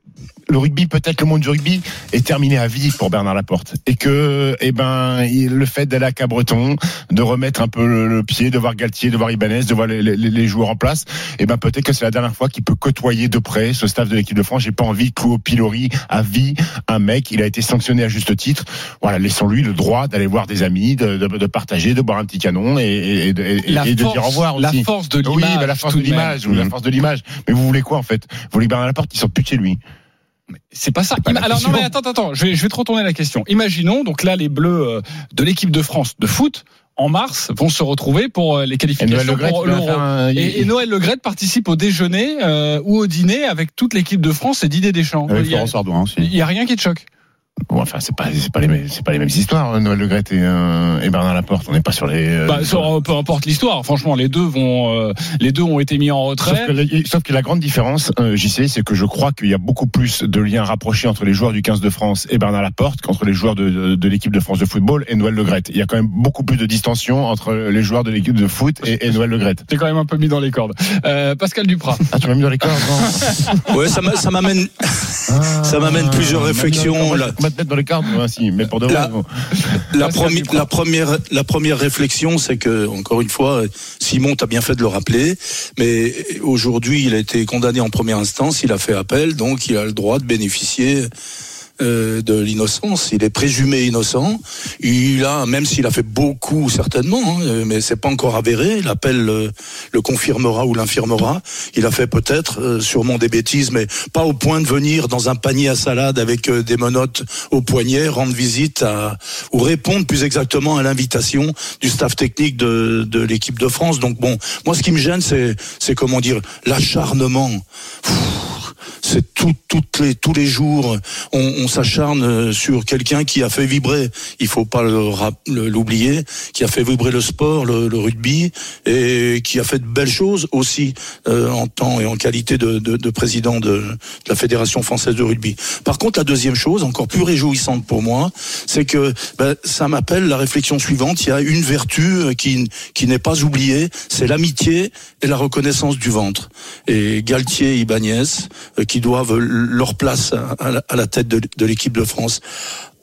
le rugby, peut-être le monde du rugby est terminé à vie pour Bernard Laporte, et que eh ben le fait d'aller à Cap-Breton, de remettre un peu le, le pied, de voir Galthié, de voir Ibanez, de voir les, les, les joueurs en place, eh ben peut-être que c'est la dernière fois qu'il peut côtoyer de près ce staff de l'équipe de France. J'ai pas envie de clouer au pilori à vie un mec. Il a été sanctionné à juste titre. Voilà, laissons-lui le droit d'aller voir des amis, de, de, de partager, de boire un petit canon et, et, et, et, et de dire au revoir aussi. La force de l'image. Oui, ben, la force de l'image, ou la force de l'image. Mais vous voulez quoi en fait? Vous voulez Bernard Laporte, il sort plus de chez lui. Mais c'est pas ça. C'est pas Ima- Alors non mais attends attends, je vais je vais te retourner la question. Imaginons donc là les Bleus de l'équipe de France de foot en mars vont se retrouver pour les qualifications pour l'Euro. Un... Et, et Noël Le Graët participe au déjeuner euh, ou au dîner avec toute l'équipe de France et Didier Deschamps. Avec Florent Sardouin aussi. Il y a rien qui te choque? Bon, enfin, c'est pas, c'est pas les mêmes, c'est pas les mêmes histoires, hein, Noël Le Graët et, euh, et Bernard Laporte. On n'est pas sur les. Euh, bah, sur, peu importe l'histoire. Franchement, les deux vont, euh, les deux ont été mis en retrait. Sauf que la, sauf que la grande différence, euh, J C, c'est que je crois qu'il y a beaucoup plus de liens rapprochés entre les joueurs du quinze de France et Bernard Laporte qu'entre les joueurs de, de, de l'équipe de France de football et Noël Le Graët. Il y a quand même beaucoup plus de distension entre les joueurs de l'équipe de foot et, et Noël Le Graët. T'es quand même un peu mis dans les cordes. Euh, Pascal Duprat. Ah, tu m'as mis dans les cordes. Ouais, ça m'amène, ah, ça m'amène plusieurs réflexions. Là. Peut-être dans les cartes, mais, si, mais pour de vrai. La, bon. la, promi- la, première, la première réflexion, c'est que, encore une fois, Simon, t'as bien fait de le rappeler, mais aujourd'hui, il a été condamné en première instance, il a fait appel, donc il a le droit de bénéficier euh, de l'innocence. Il est présumé innocent. Il a, même s'il a fait beaucoup, certainement, hein, mais c'est pas encore avéré, l'appel le, le confirmera ou l'infirmera. Il a fait peut-être, euh, sûrement des bêtises, mais pas au point de venir dans un panier à salade avec euh, des menottes au poignet, rendre visite à, ou répondre plus exactement à l'invitation du staff technique de, de l'équipe de France. Donc bon, moi ce qui me gêne, c'est, c'est comment dire, l'acharnement. Pfff. C'est tout, toutes les, tous les jours, on, on s'acharne sur quelqu'un qui a fait vibrer, il faut pas le, le, l'oublier, qui a fait vibrer le sport, le, le rugby, et qui a fait de belles choses aussi euh, en temps et en qualité de, de, de président de, de la Fédération française de rugby. Par contre, la deuxième chose, encore plus réjouissante pour moi, c'est que ben, ça m'appelle la réflexion suivante. Il y a une vertu qui, qui n'est pas oubliée, c'est l'amitié et la reconnaissance du ventre. Et Galthié et Ibanez, qui doivent leur place à la tête de l'équipe de France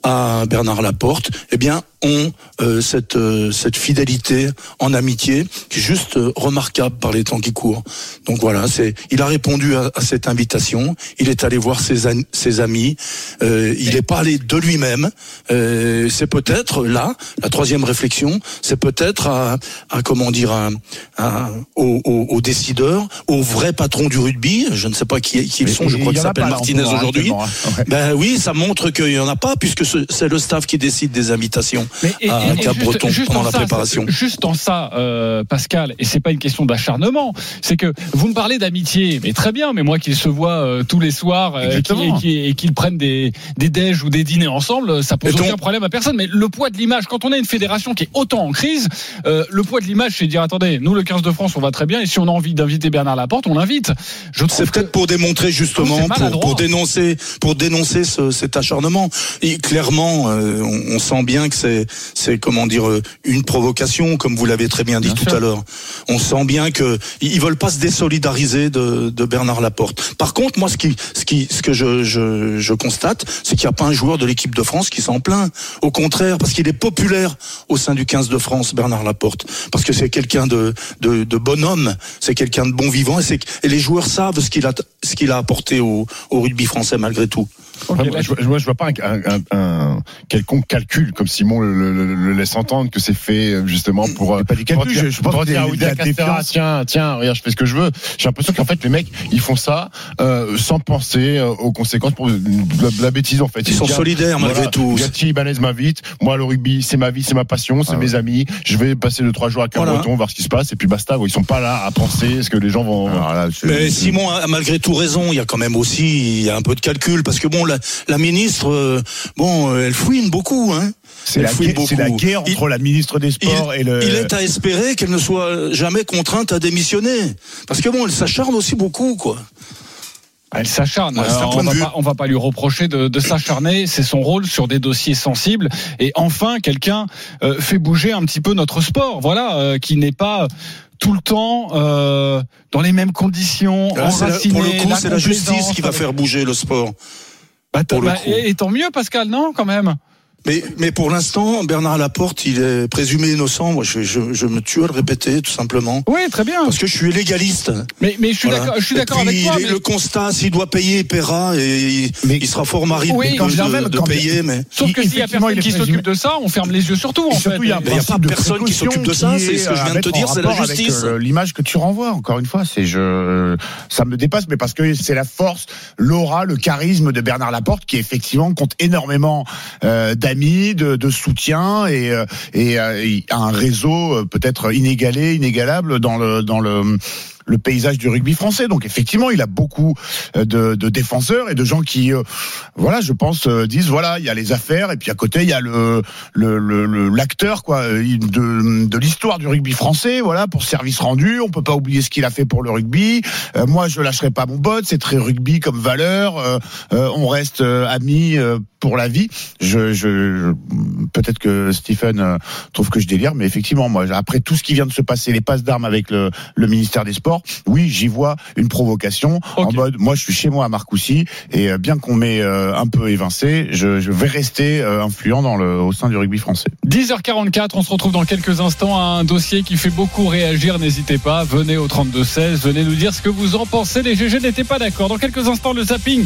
à Bernard Laporte, eh bien, ont euh, cette, euh, cette fidélité en amitié qui est juste euh, remarquable par les temps qui courent. Donc voilà, c'est, il a répondu à, à cette invitation, il est allé voir ses, an- ses amis, euh, il n'est pas allé de lui-même, euh, c'est peut-être là, la troisième réflexion, c'est peut-être à, à comment dire, à, à, aux, aux, aux décideurs, aux vrais patrons du rugby, je ne sais pas qui, qui ils sont, je crois qu'il s'appelle Martinez aujourd'hui, hein, ouais. Ben oui, ça montre qu'il n'y en a pas, puisque ce, c'est le staff qui décide des invitations. Mais et, ah, et, et juste, breton juste pendant en la ça, préparation. Juste en ça, euh, Pascal, et c'est pas une question d'acharnement, c'est que vous me parlez d'amitié, mais très bien, mais moi qu'ils se voient euh, tous les soirs euh, et, qui, et, qui, et qu'ils prennent des, des déj ou des dîners ensemble, ça pose et aucun ton... problème à personne. Mais le poids de l'image, quand on a une fédération qui est autant en crise, euh, le poids de l'image, c'est dire attendez, nous le quinze de France, on va très bien, et si on a envie d'inviter Bernard Laporte, on l'invite. Je c'est peut-être que... pour démontrer justement, pour, pour dénoncer, pour dénoncer ce, cet acharnement. Et clairement, euh, on, on sent bien que c'est c'est comment dire une provocation, comme vous l'avez très bien dit bien tout sûr. À l'heure. On sent bien que ils veulent pas se désolidariser de, de Bernard Laporte. Par contre, moi, ce qui, ce qui, ce que je, je, je constate, c'est qu'il n'y a pas un joueur de l'équipe de France qui s'en plaint. Au contraire, parce qu'il est populaire au sein du quinze de France, Bernard Laporte, parce que c'est quelqu'un de, de, de bonhomme, c'est quelqu'un de bon vivant, et, c'est, et les joueurs savent ce qu'il a, ce qu'il a apporté au, au rugby français malgré tout. Okay, enfin, je, je, moi, je vois pas un, un, un quelconque calcul, comme Simon le, le, le laisse entendre, que c'est fait justement pour. C'est pas du calcul. Pour dire, je, je pense pour dire, dire Castera, tiens, tiens, regarde, je fais ce que je veux. J'ai l'impression qu'en fait, les mecs, ils font ça euh, sans penser aux conséquences pour la, la bêtise en fait. Ils, ils sont dire, solidaires malgré voilà, tout. Gatti Ibanez m'invite. Moi, le rugby, c'est ma vie, c'est ma passion, c'est ah, mes ouais. amis. Je vais passer deux trois jours à Carreton, voilà. voir ce qui se passe, et puis basta. Ils sont pas là à penser ce que les gens vont. Ah, là, je, Mais je, Simon a malgré tout raison. Il y a quand même aussi, il y a un peu de calcul, parce que bon. La, la ministre, euh, bon, elle fouine beaucoup, hein. C'est la, guerre, c'est la guerre entre il, la ministre des Sports il, et le... Il est à espérer qu'elle ne soit jamais contrainte à démissionner. Parce que bon, elle s'acharne aussi beaucoup, quoi. Elle s'acharne. Ouais, on ne va, va pas lui reprocher de, de s'acharner. C'est son rôle sur des dossiers sensibles. Et enfin, quelqu'un euh, fait bouger un petit peu notre sport, voilà, euh, qui n'est pas... tout le temps euh, dans les mêmes conditions. Là, enraciné, pour le coup, la c'est la justice qui va faire bouger le sport. Bah, pour bah, le et, et tant mieux, Pascal, non, quand même. Mais, mais pour l'instant, Bernard Laporte, il est présumé innocent. Moi, je, je, je me tue à le répéter, tout simplement. Oui, très bien. Parce que je suis légaliste. Mais, mais je suis voilà. d'accord, je suis d'accord puis, avec toi. Mais... Le constat, s'il doit payer, il paiera, et il, mais... il sera fort mari oui, de, de, même, de payer. Mais... Sauf que s'il y a personne qui présumé. S'occupe de ça, on ferme les yeux sur tout, en surtout, fait. Il n'y a, y a pas personne qui s'occupe de ça, c'est ce que je viens de te dire, c'est la justice. Avec, euh, l'image que tu renvoies, encore une fois, c'est je, ça me dépasse, mais parce que c'est la force, l'aura, le charisme de Bernard Laporte, qui effectivement compte énormément euh, De, de soutien et, et, et un réseau peut-être inégalé, inégalable dans le dans le le paysage du rugby français. Donc effectivement, il a beaucoup de, de défenseurs et de gens qui, euh, voilà, je pense, euh, disent voilà, il y a les affaires et puis à côté il y a le, le, le, le l'acteur quoi de, de l'histoire du rugby français. Voilà, pour service rendu, on peut pas oublier ce qu'il a fait pour le rugby. Euh, moi, je lâcherai pas mon bot. C'est très rugby comme valeur. Euh, euh, on reste euh, amis euh, pour la vie. Je, je, peut-être que Stephen euh, trouve que je délire, mais effectivement, moi, après tout ce qui vient de se passer, les passes d'armes avec le, le ministère des Sports, oui, j'y vois une provocation. Okay. En mode, moi, je suis chez moi à Marcoussis, et euh, bien qu'on m'ait euh, un peu évincé, je, je vais rester euh, influent dans le, au sein du rugby français. dix heures quarante-quatre, on se retrouve dans quelques instants à un dossier qui fait beaucoup réagir. N'hésitez pas, venez au trente-deux seize, venez nous dire ce que vous en pensez. Les G G n'étaient pas d'accord. Dans quelques instants, le zapping.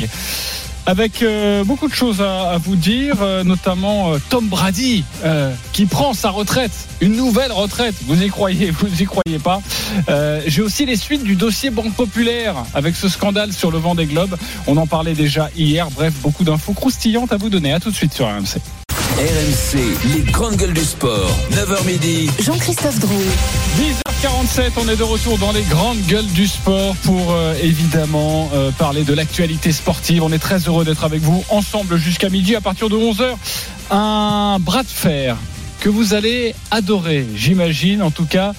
Avec euh, beaucoup de choses à, à vous dire, euh, notamment euh, Tom Brady euh, qui prend sa retraite, une nouvelle retraite. Vous y croyez, vous n'y croyez pas. Euh, j'ai aussi les suites du dossier Banque Populaire avec ce scandale sur le Vendée Globe. On en parlait déjà hier. Bref, beaucoup d'infos croustillantes à vous donner. À tout de suite sur R M C. R M C, les grandes gueules du sport. neuf heures midi. Jean-Christophe Drouille. dix heures quarante-sept, on est de retour dans les grandes gueules du sport pour euh, évidemment euh, parler de l'actualité sportive. On est très heureux d'être avec vous ensemble jusqu'à midi. À partir de onze heures, un bras de fer que vous allez adorer, j'imagine. En tout cas,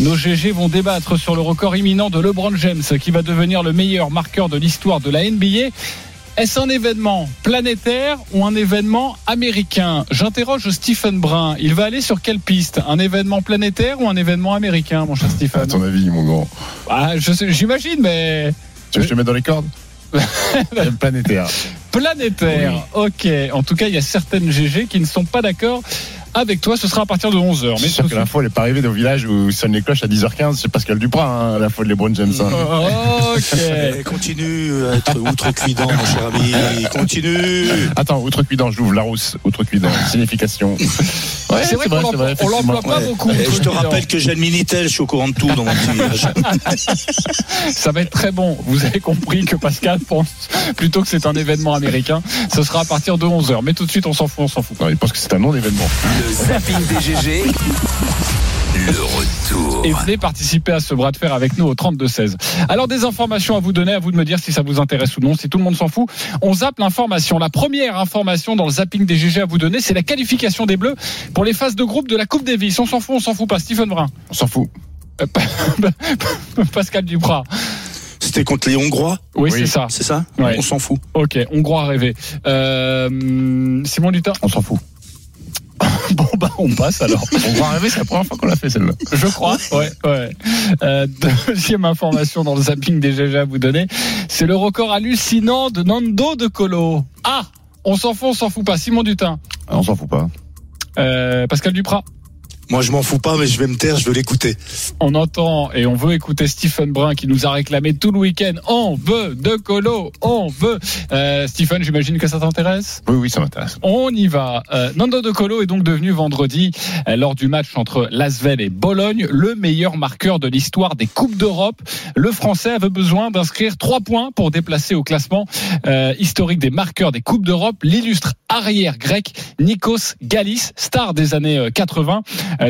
nos G G vont débattre sur le record imminent de LeBron James qui va devenir le meilleur marqueur de l'histoire de la N B A. Est-ce un événement planétaire ou un événement américain ? J'interroge Stephen Brun. Il va aller sur quelle piste ? Un événement planétaire ou un événement américain, mon cher Stephen ? À ton avis, mon grand. Ah, je sais, j'imagine, mais... Tu veux que je te mette dans les cordes ? Planétaire. Planétaire, oui. Ok. En tout cas, il y a certaines G G qui ne sont pas d'accord avec toi. Ce sera à partir de onze heures. C'est sûr que l'info n'est pas arrivée au village où sonnent les cloches à dix heures quinze. C'est Pascal Duprat, hein, l'info de LeBron James. Oh, ok. Continue à être outrecuidant, mon cher ami. Continue. Attends, outrecuidant, j'ouvre la rousse. Outrecuidant, signification. Ouais, c'est, c'est vrai, vrai qu'on vrai, on l'emploie pas ouais. beaucoup. Je te rappelle que j'ai le Minitel, je suis au courant de tout dans mon petit village. Ça va être très bon. Vous avez compris que Pascal pense plutôt que c'est un événement américain. Ce sera à partir de onze heures. Mais tout de suite, on s'en fout, on s'en fout. Non, il pense que c'est un non-événement. Le zapping des G G, le retour. Et venez participer à ce bras de fer avec nous au trente-deux seize. Alors des informations à vous donner, à vous de me dire si ça vous intéresse ou non, si tout le monde s'en fout. On zappe l'information. La première information dans le zapping des G G à vous donner, c'est la qualification des Bleus pour les phases de groupe de la Coupe Davis. On s'en fout, on s'en fout pas. Stephen Brun. On s'en fout. Pascal Duprat. C'était contre les Hongrois ? Oui, oui. c'est ça. C'est ça ? Ouais. On s'en fout. Ok, Hongrois rêvé. Euh, Simon Dutin. On s'en fout. Bon bah on passe alors. On va rêver, c'est la première fois qu'on l'a fait celle-là. Je crois. Ouais, ouais. Euh, deuxième information dans le zapping des G G à vous donner, c'est le record hallucinant de Nando De Colo. Ah, on s'en fout, on s'en fout pas. Simon Dutin. Ah, on s'en fout pas. Euh, Pascal Duprat. Moi je m'en fous pas, mais je vais me taire, je veux l'écouter. On entend et on veut écouter Stephen Brun qui nous a réclamé tout le week-end. On veut De Colo, on veut. euh, Stephen, j'imagine que ça t'intéresse ? Oui, oui, ça m'intéresse. On y va. euh, Nando De Colo est donc devenu vendredi euh, lors du match entre Lasvel et Bologne le meilleur marqueur de l'histoire des Coupes d'Europe. Le Français avait besoin d'inscrire trois points pour déplacer au classement euh, historique des marqueurs des Coupes d'Europe l'illustre arrière grec Nikos Galis, star des années quatre-vingts,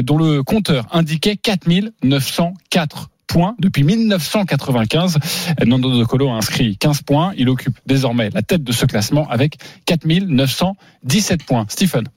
dont le compteur indiquait quatre mille neuf cent quatre points depuis mille neuf cent quatre-vingt-quinze. Nando De Colo a inscrit quinze points. Il occupe désormais la tête de ce classement avec quatre mille neuf cent dix-sept points. Stephen.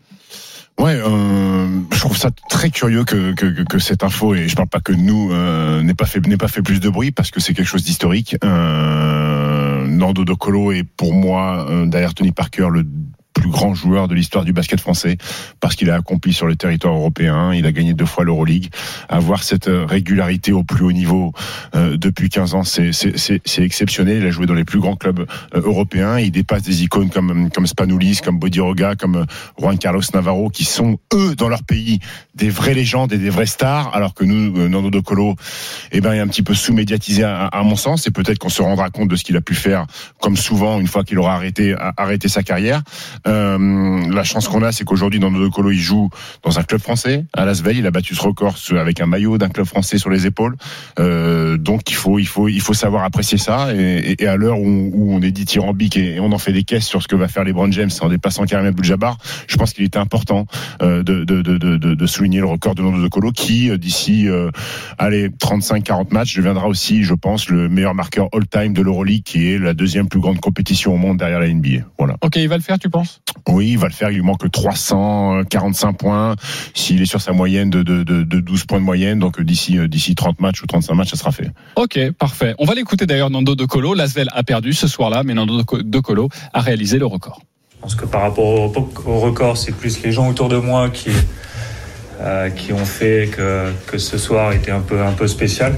Ouais, euh, je trouve ça très curieux que, que, que cette info, et je parle pas que nous, euh, n'ait pas fait, n'ait pas fait plus de bruit parce que c'est quelque chose d'historique. Euh, Nando De Colo est pour moi, euh, derrière Tony Parker, le plus grand joueur de l'histoire du basket français parce qu'il a accompli sur le territoire européen, il a gagné deux fois l'Euroleague. Avoir cette régularité au plus haut niveau euh, depuis quinze ans, c'est, c'est, c'est, c'est exceptionnel. Il a joué dans les plus grands clubs euh, européens. Il dépasse des icônes comme, comme Spanoulis, comme Bodiroga, comme Juan Carlos Navarro, qui sont, eux, dans leur pays, des vraies légendes et des vraies stars, alors que nous, euh, Nando De Colo, eh ben, est un petit peu sous-médiatisé à, à mon sens, et peut-être qu'on se rendra compte de ce qu'il a pu faire, comme souvent, une fois qu'il aura arrêté, arrêté sa carrière. Euh, la chance qu'on a, c'est qu'aujourd'hui, Nando De Colo, il joue dans un club français. À Las Vegas, il a battu ce record avec un maillot d'un club français sur les épaules. Euh, donc, il faut, il faut, il faut savoir apprécier ça. Et, et, et à l'heure où, où on est dithyrambique et, et on en fait des caisses sur ce que va faire LeBron James en dépassant Kareem Abdul-Jabbar, je pense qu'il était important euh, de, de, de, de, de souligner le record de Nando De Colo, qui d'ici euh, allez trente-cinq à quarante matchs deviendra aussi, je pense, le meilleur marqueur all-time de l'Euroleague, qui est la deuxième plus grande compétition au monde derrière la N B A. Voilà. Ok, il va le faire, tu penses ? Oui, il va le faire. Il lui manque trois cent quarante-cinq points. S'il est sur sa moyenne de, de, de, de douze points de moyenne, donc d'ici, d'ici trente matchs ou trente-cinq matchs, ça sera fait. Ok, parfait. On va l'écouter d'ailleurs, Nando De Colo. L'Asvel a perdu ce soir-là, mais Nando De Colo a réalisé le record. Je pense que par rapport au, au record, c'est plus les gens autour de moi qui, euh, qui ont fait que, que ce soir était un peu, un peu spécial.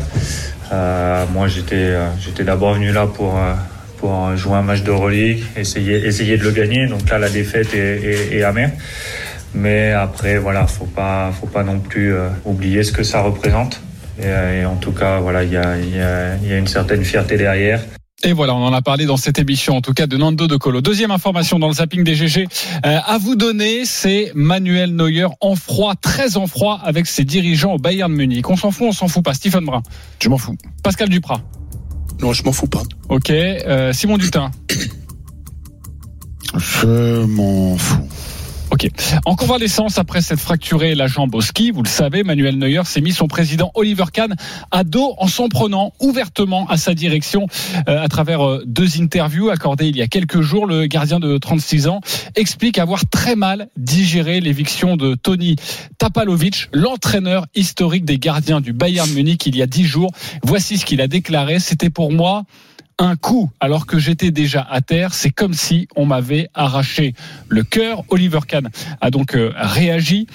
Euh, moi, j'étais, j'étais d'abord venu là pour... Euh, pour jouer un match d'Euroleague, essayer, essayer de le gagner. Donc là, la défaite est, est, est amère. Mais après, voilà, faut pas, faut pas non plus euh, oublier ce que ça représente. Et, et en tout cas, voilà, il y a, y a, y a une certaine fierté derrière. Et voilà, on en a parlé dans cette émission, en tout cas de Nando De Colo. Deuxième information dans le zapping des G G euh, à vous donner, c'est Manuel Neuer en froid, très en froid avec ses dirigeants au Bayern Munich. On s'en fout, on s'en fout pas. Stephen Brun. Je m'en fous. Pascal Duprat. Non, je m'en fous pas. Ok, euh, Simon Dutin. Je m'en fous. Ok. En convalescence après s'être fracturé la jambe au ski, vous le savez, Manuel Neuer s'est mis son président Oliver Kahn à dos en s'en prenant ouvertement à sa direction euh, à travers euh, deux interviews accordées il y a quelques jours. Le gardien de trente-six ans explique avoir très mal digéré l'éviction de Tony Tapalovic, l'entraîneur historique des gardiens du Bayern Munich il y a dix jours. Voici ce qu'il a déclaré. C'était pour moi un coup, alors que j'étais déjà à terre, c'est comme si on m'avait arraché le cœur. Oliver Kahn a donc réagi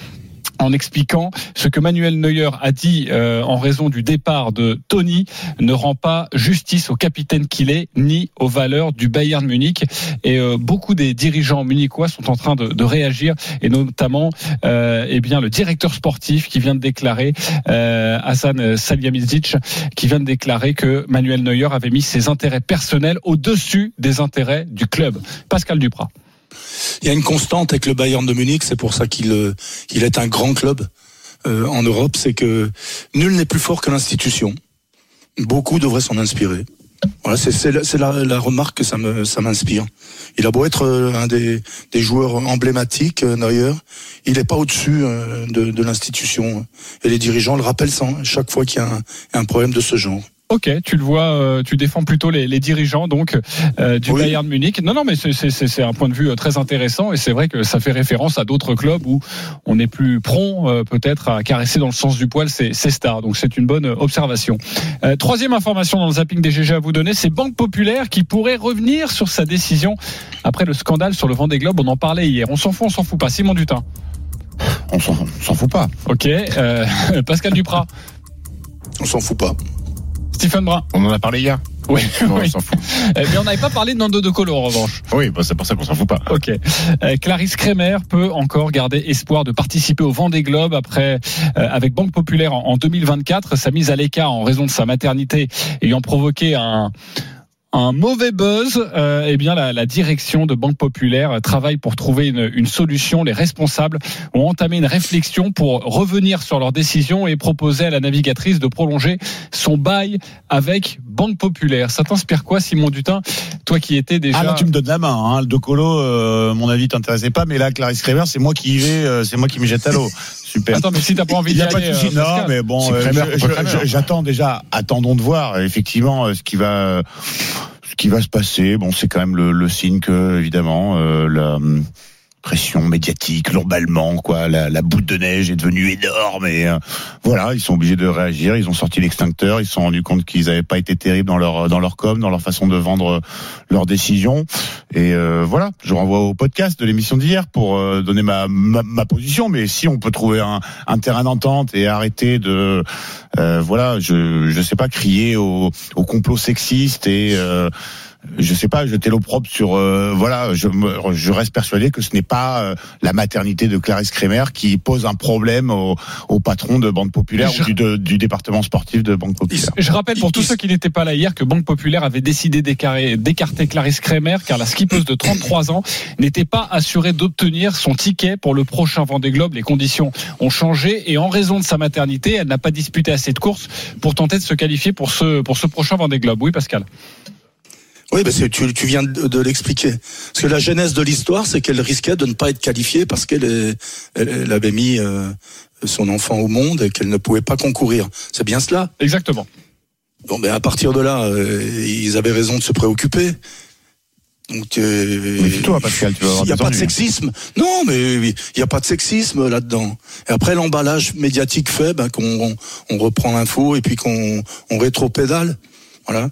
en expliquant ce que Manuel Neuer a dit euh, en raison du départ de Tony ne rend pas justice au capitaine qu'il est, ni aux valeurs du Bayern Munich. Et euh, beaucoup des dirigeants munichois sont en train de, de réagir, et notamment euh, eh bien, le directeur sportif qui vient de déclarer, euh, Hasan Salihamidzic, qui vient de déclarer que Manuel Neuer avait mis ses intérêts personnels au-dessus des intérêts du club. Pascal Duprat. Il y a une constante avec le Bayern de Munich, c'est pour ça qu'il il est un grand club euh, en Europe, c'est que nul n'est plus fort que l'institution. Beaucoup devraient s'en inspirer. Voilà, c'est, c'est, la, c'est la, la remarque que ça, me, ça m'inspire. Il a beau être euh, un des, des joueurs emblématiques, euh, Neuer, il n'est pas au-dessus euh, de, de l'institution. Et les dirigeants le rappellent sans, chaque fois qu'il y a un, un problème de ce genre. Ok, tu le vois, euh, tu défends plutôt les, les dirigeants donc euh, du oui. Bayern Munich. Non, non, mais c'est, c'est, c'est un point de vue très intéressant, et c'est vrai que ça fait référence à d'autres clubs où on est plus prompt euh, peut-être à caresser dans le sens du poil ces stars. Donc c'est une bonne observation. Euh, troisième information dans le zapping des G G à vous donner, c'est Banque Populaire qui pourrait revenir sur sa décision après le scandale sur le Vendée Globe. On en parlait hier. On s'en fout, on s'en fout pas. Simon Dutin. On s'en, on s'en fout pas. Ok, euh, Pascal Duprat. On s'en fout pas. Stephen Brun. On en a parlé hier. Oui, non, oui. On s'en fout. Mais on n'avait pas parlé de Nando De Colo en revanche. Oui, bah c'est pour ça qu'on s'en fout pas. Ok. Euh, Clarisse Kremer peut encore garder espoir de participer au Vendée Globe après euh, avec Banque Populaire en, en deux mille vingt-quatre. Sa mise à l'écart en raison de sa maternité ayant provoqué un. Un mauvais buzz, euh, eh bien la, la direction de Banque Populaire travaille pour trouver une, une solution. Les responsables ont entamé une réflexion pour revenir sur leur décision et proposer à la navigatrice de prolonger son bail avec Banque Populaire. Ça t'inspire quoi, Simon Dutin ? Toi qui étais déjà... Ah là, tu me donnes la main. Hein. Le De Colo, euh, mon avis, t'intéressait pas. Mais là, Clarisse Kremer, c'est moi qui y vais, euh, c'est moi qui me jette à l'eau. Super. Attends, mais si t'as pas envie d'y aller... Il n'y a pas de souci. Non, mais bon, euh, Kremer, je, je, je, j'attends déjà. Attendons de voir, effectivement, ce qui va... Ce qui va se passer, bon, c'est quand même le, le signe que, évidemment, euh, la pression médiatique, l'emballement, quoi, la, la boule de neige est devenue énorme. Et euh, voilà, ils sont obligés de réagir. Ils ont sorti l'extincteur. Ils se sont rendus compte qu'ils n'avaient pas été terribles dans leur dans leur com, dans leur façon de vendre leurs décisions. Et euh, voilà, je renvoie au podcast de l'émission d'hier pour euh, donner ma, ma ma position. Mais si on peut trouver un, un terrain d'entente et arrêter de Euh, voilà, je je sais pas, crier au, au complot sexiste et euh, je sais pas, jeter l'opprobre sur euh, voilà, je, je reste persuadé que ce n'est pas euh, la maternité de Clarisse Kremer qui pose un problème au, au patron de Banque Populaire je... ou du, de, du département sportif de Banque Populaire. Je rappelle pour tous ceux qui n'étaient pas là hier que Banque Populaire avait décidé d'écarter, d'écarter Clarisse Kremer car la skippeuse de trente-trois ans n'était pas assurée d'obtenir son ticket pour le prochain Vendée Globe. Les conditions ont changé et en raison de sa maternité, elle n'a pas disputé assez de courses pour tenter de se qualifier pour ce, pour ce prochain Vendée Globe. Oui, Pascal. Oui, ben c'est, tu, tu viens de, de l'expliquer. Parce que la genèse de l'histoire, c'est qu'elle risquait de ne pas être qualifiée parce qu'elle est, elle, elle avait mis euh, son enfant au monde et qu'elle ne pouvait pas concourir. C'est bien cela ? Exactement. Bon, ben à partir de là, euh, ils avaient raison de se préoccuper. Donc, euh, mais toi, Pascal, tu vas avoir il n'y a pas de lui. Sexisme. Non, mais il n'y a pas de sexisme là-dedans. Et après, l'emballage médiatique fait ben, qu'on on reprend l'info et puis qu'on on rétropédale. Voilà.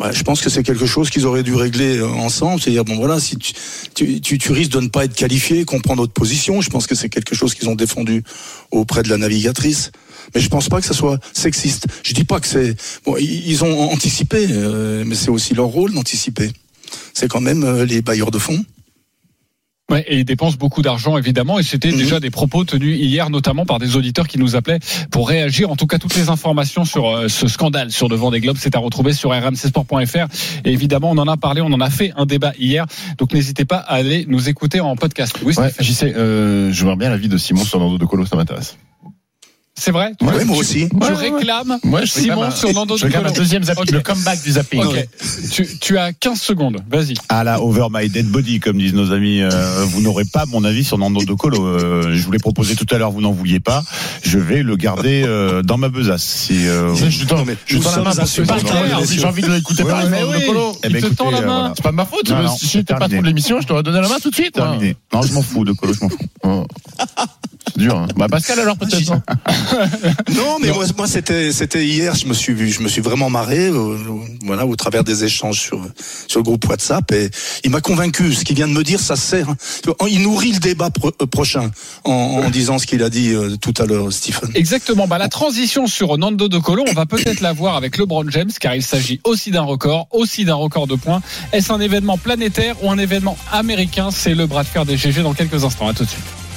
Ouais, je pense que c'est quelque chose qu'ils auraient dû régler ensemble, c'est-à-dire bon voilà, si tu, tu, tu, tu risques de ne pas être qualifié, qu'on prend notre position. Je pense que c'est quelque chose qu'ils ont défendu auprès de la navigatrice. Mais je pense pas que ça soit sexiste. Je dis pas que c'est bon, ils ont anticipé, euh, mais c'est aussi leur rôle d'anticiper. C'est quand même euh, les bailleurs de fonds. Ouais, et ils dépensent beaucoup d'argent évidemment et c'était mmh. déjà des propos tenus hier notamment par des auditeurs qui nous appelaient pour réagir. En tout cas, toutes les informations sur euh, ce scandale sur le Vendée Globe, c'est à retrouver sur r m c sport point f r et évidemment on en a parlé, on en a fait un débat hier, donc n'hésitez pas à aller nous écouter en podcast. Oui, ouais, j'y sais, euh, je vois bien l'avis de Simon sur Nando De Colo, ça m'intéresse. C'est vrai? Oui, ouais, moi tu, aussi. Tu ouais, réclames ouais, Simon un, sur Nando De Colo. Je réclame un deuxième zapping, okay. Le comeback du zapping. Okay. tu, tu as quinze secondes, vas-y. À la over my dead body, comme disent nos amis. Euh, vous n'aurez pas mon avis sur Nando De Colo. Euh, je vous l'ai proposé tout à l'heure, vous n'en vouliez pas. Je vais le garder euh, dans ma besace. Si, euh, je, je, non, mais je vous tends la main parce que j'ai envie de l'écouter par exemple. Nando De Colo, il te tend la main. C'est pas ma faute. Si j'étais pas trop de l'émission, je t'aurais donné la main tout de suite. Non, je m'en fous, De Colo, je m'en fous. C'est dur. Hein. Bah Pascal alors peut-être. Non mais non. Moi, moi c'était c'était hier. Je me suis je me suis vraiment marré euh, voilà au travers des échanges sur sur le groupe WhatsApp et il m'a convaincu. Ce qu'il vient de me dire ça sert. Il nourrit le débat pro, euh, prochain en, en disant ce qu'il a dit euh, tout à l'heure, Stephen. Exactement. Bah la transition sur Nando De Colo, on va peut-être la voir avec LeBron James car il s'agit aussi d'un record, aussi d'un record de points. Est-ce un événement planétaire ou un événement américain ? C'est le bras de fer des G G dans quelques instants. À tout de suite.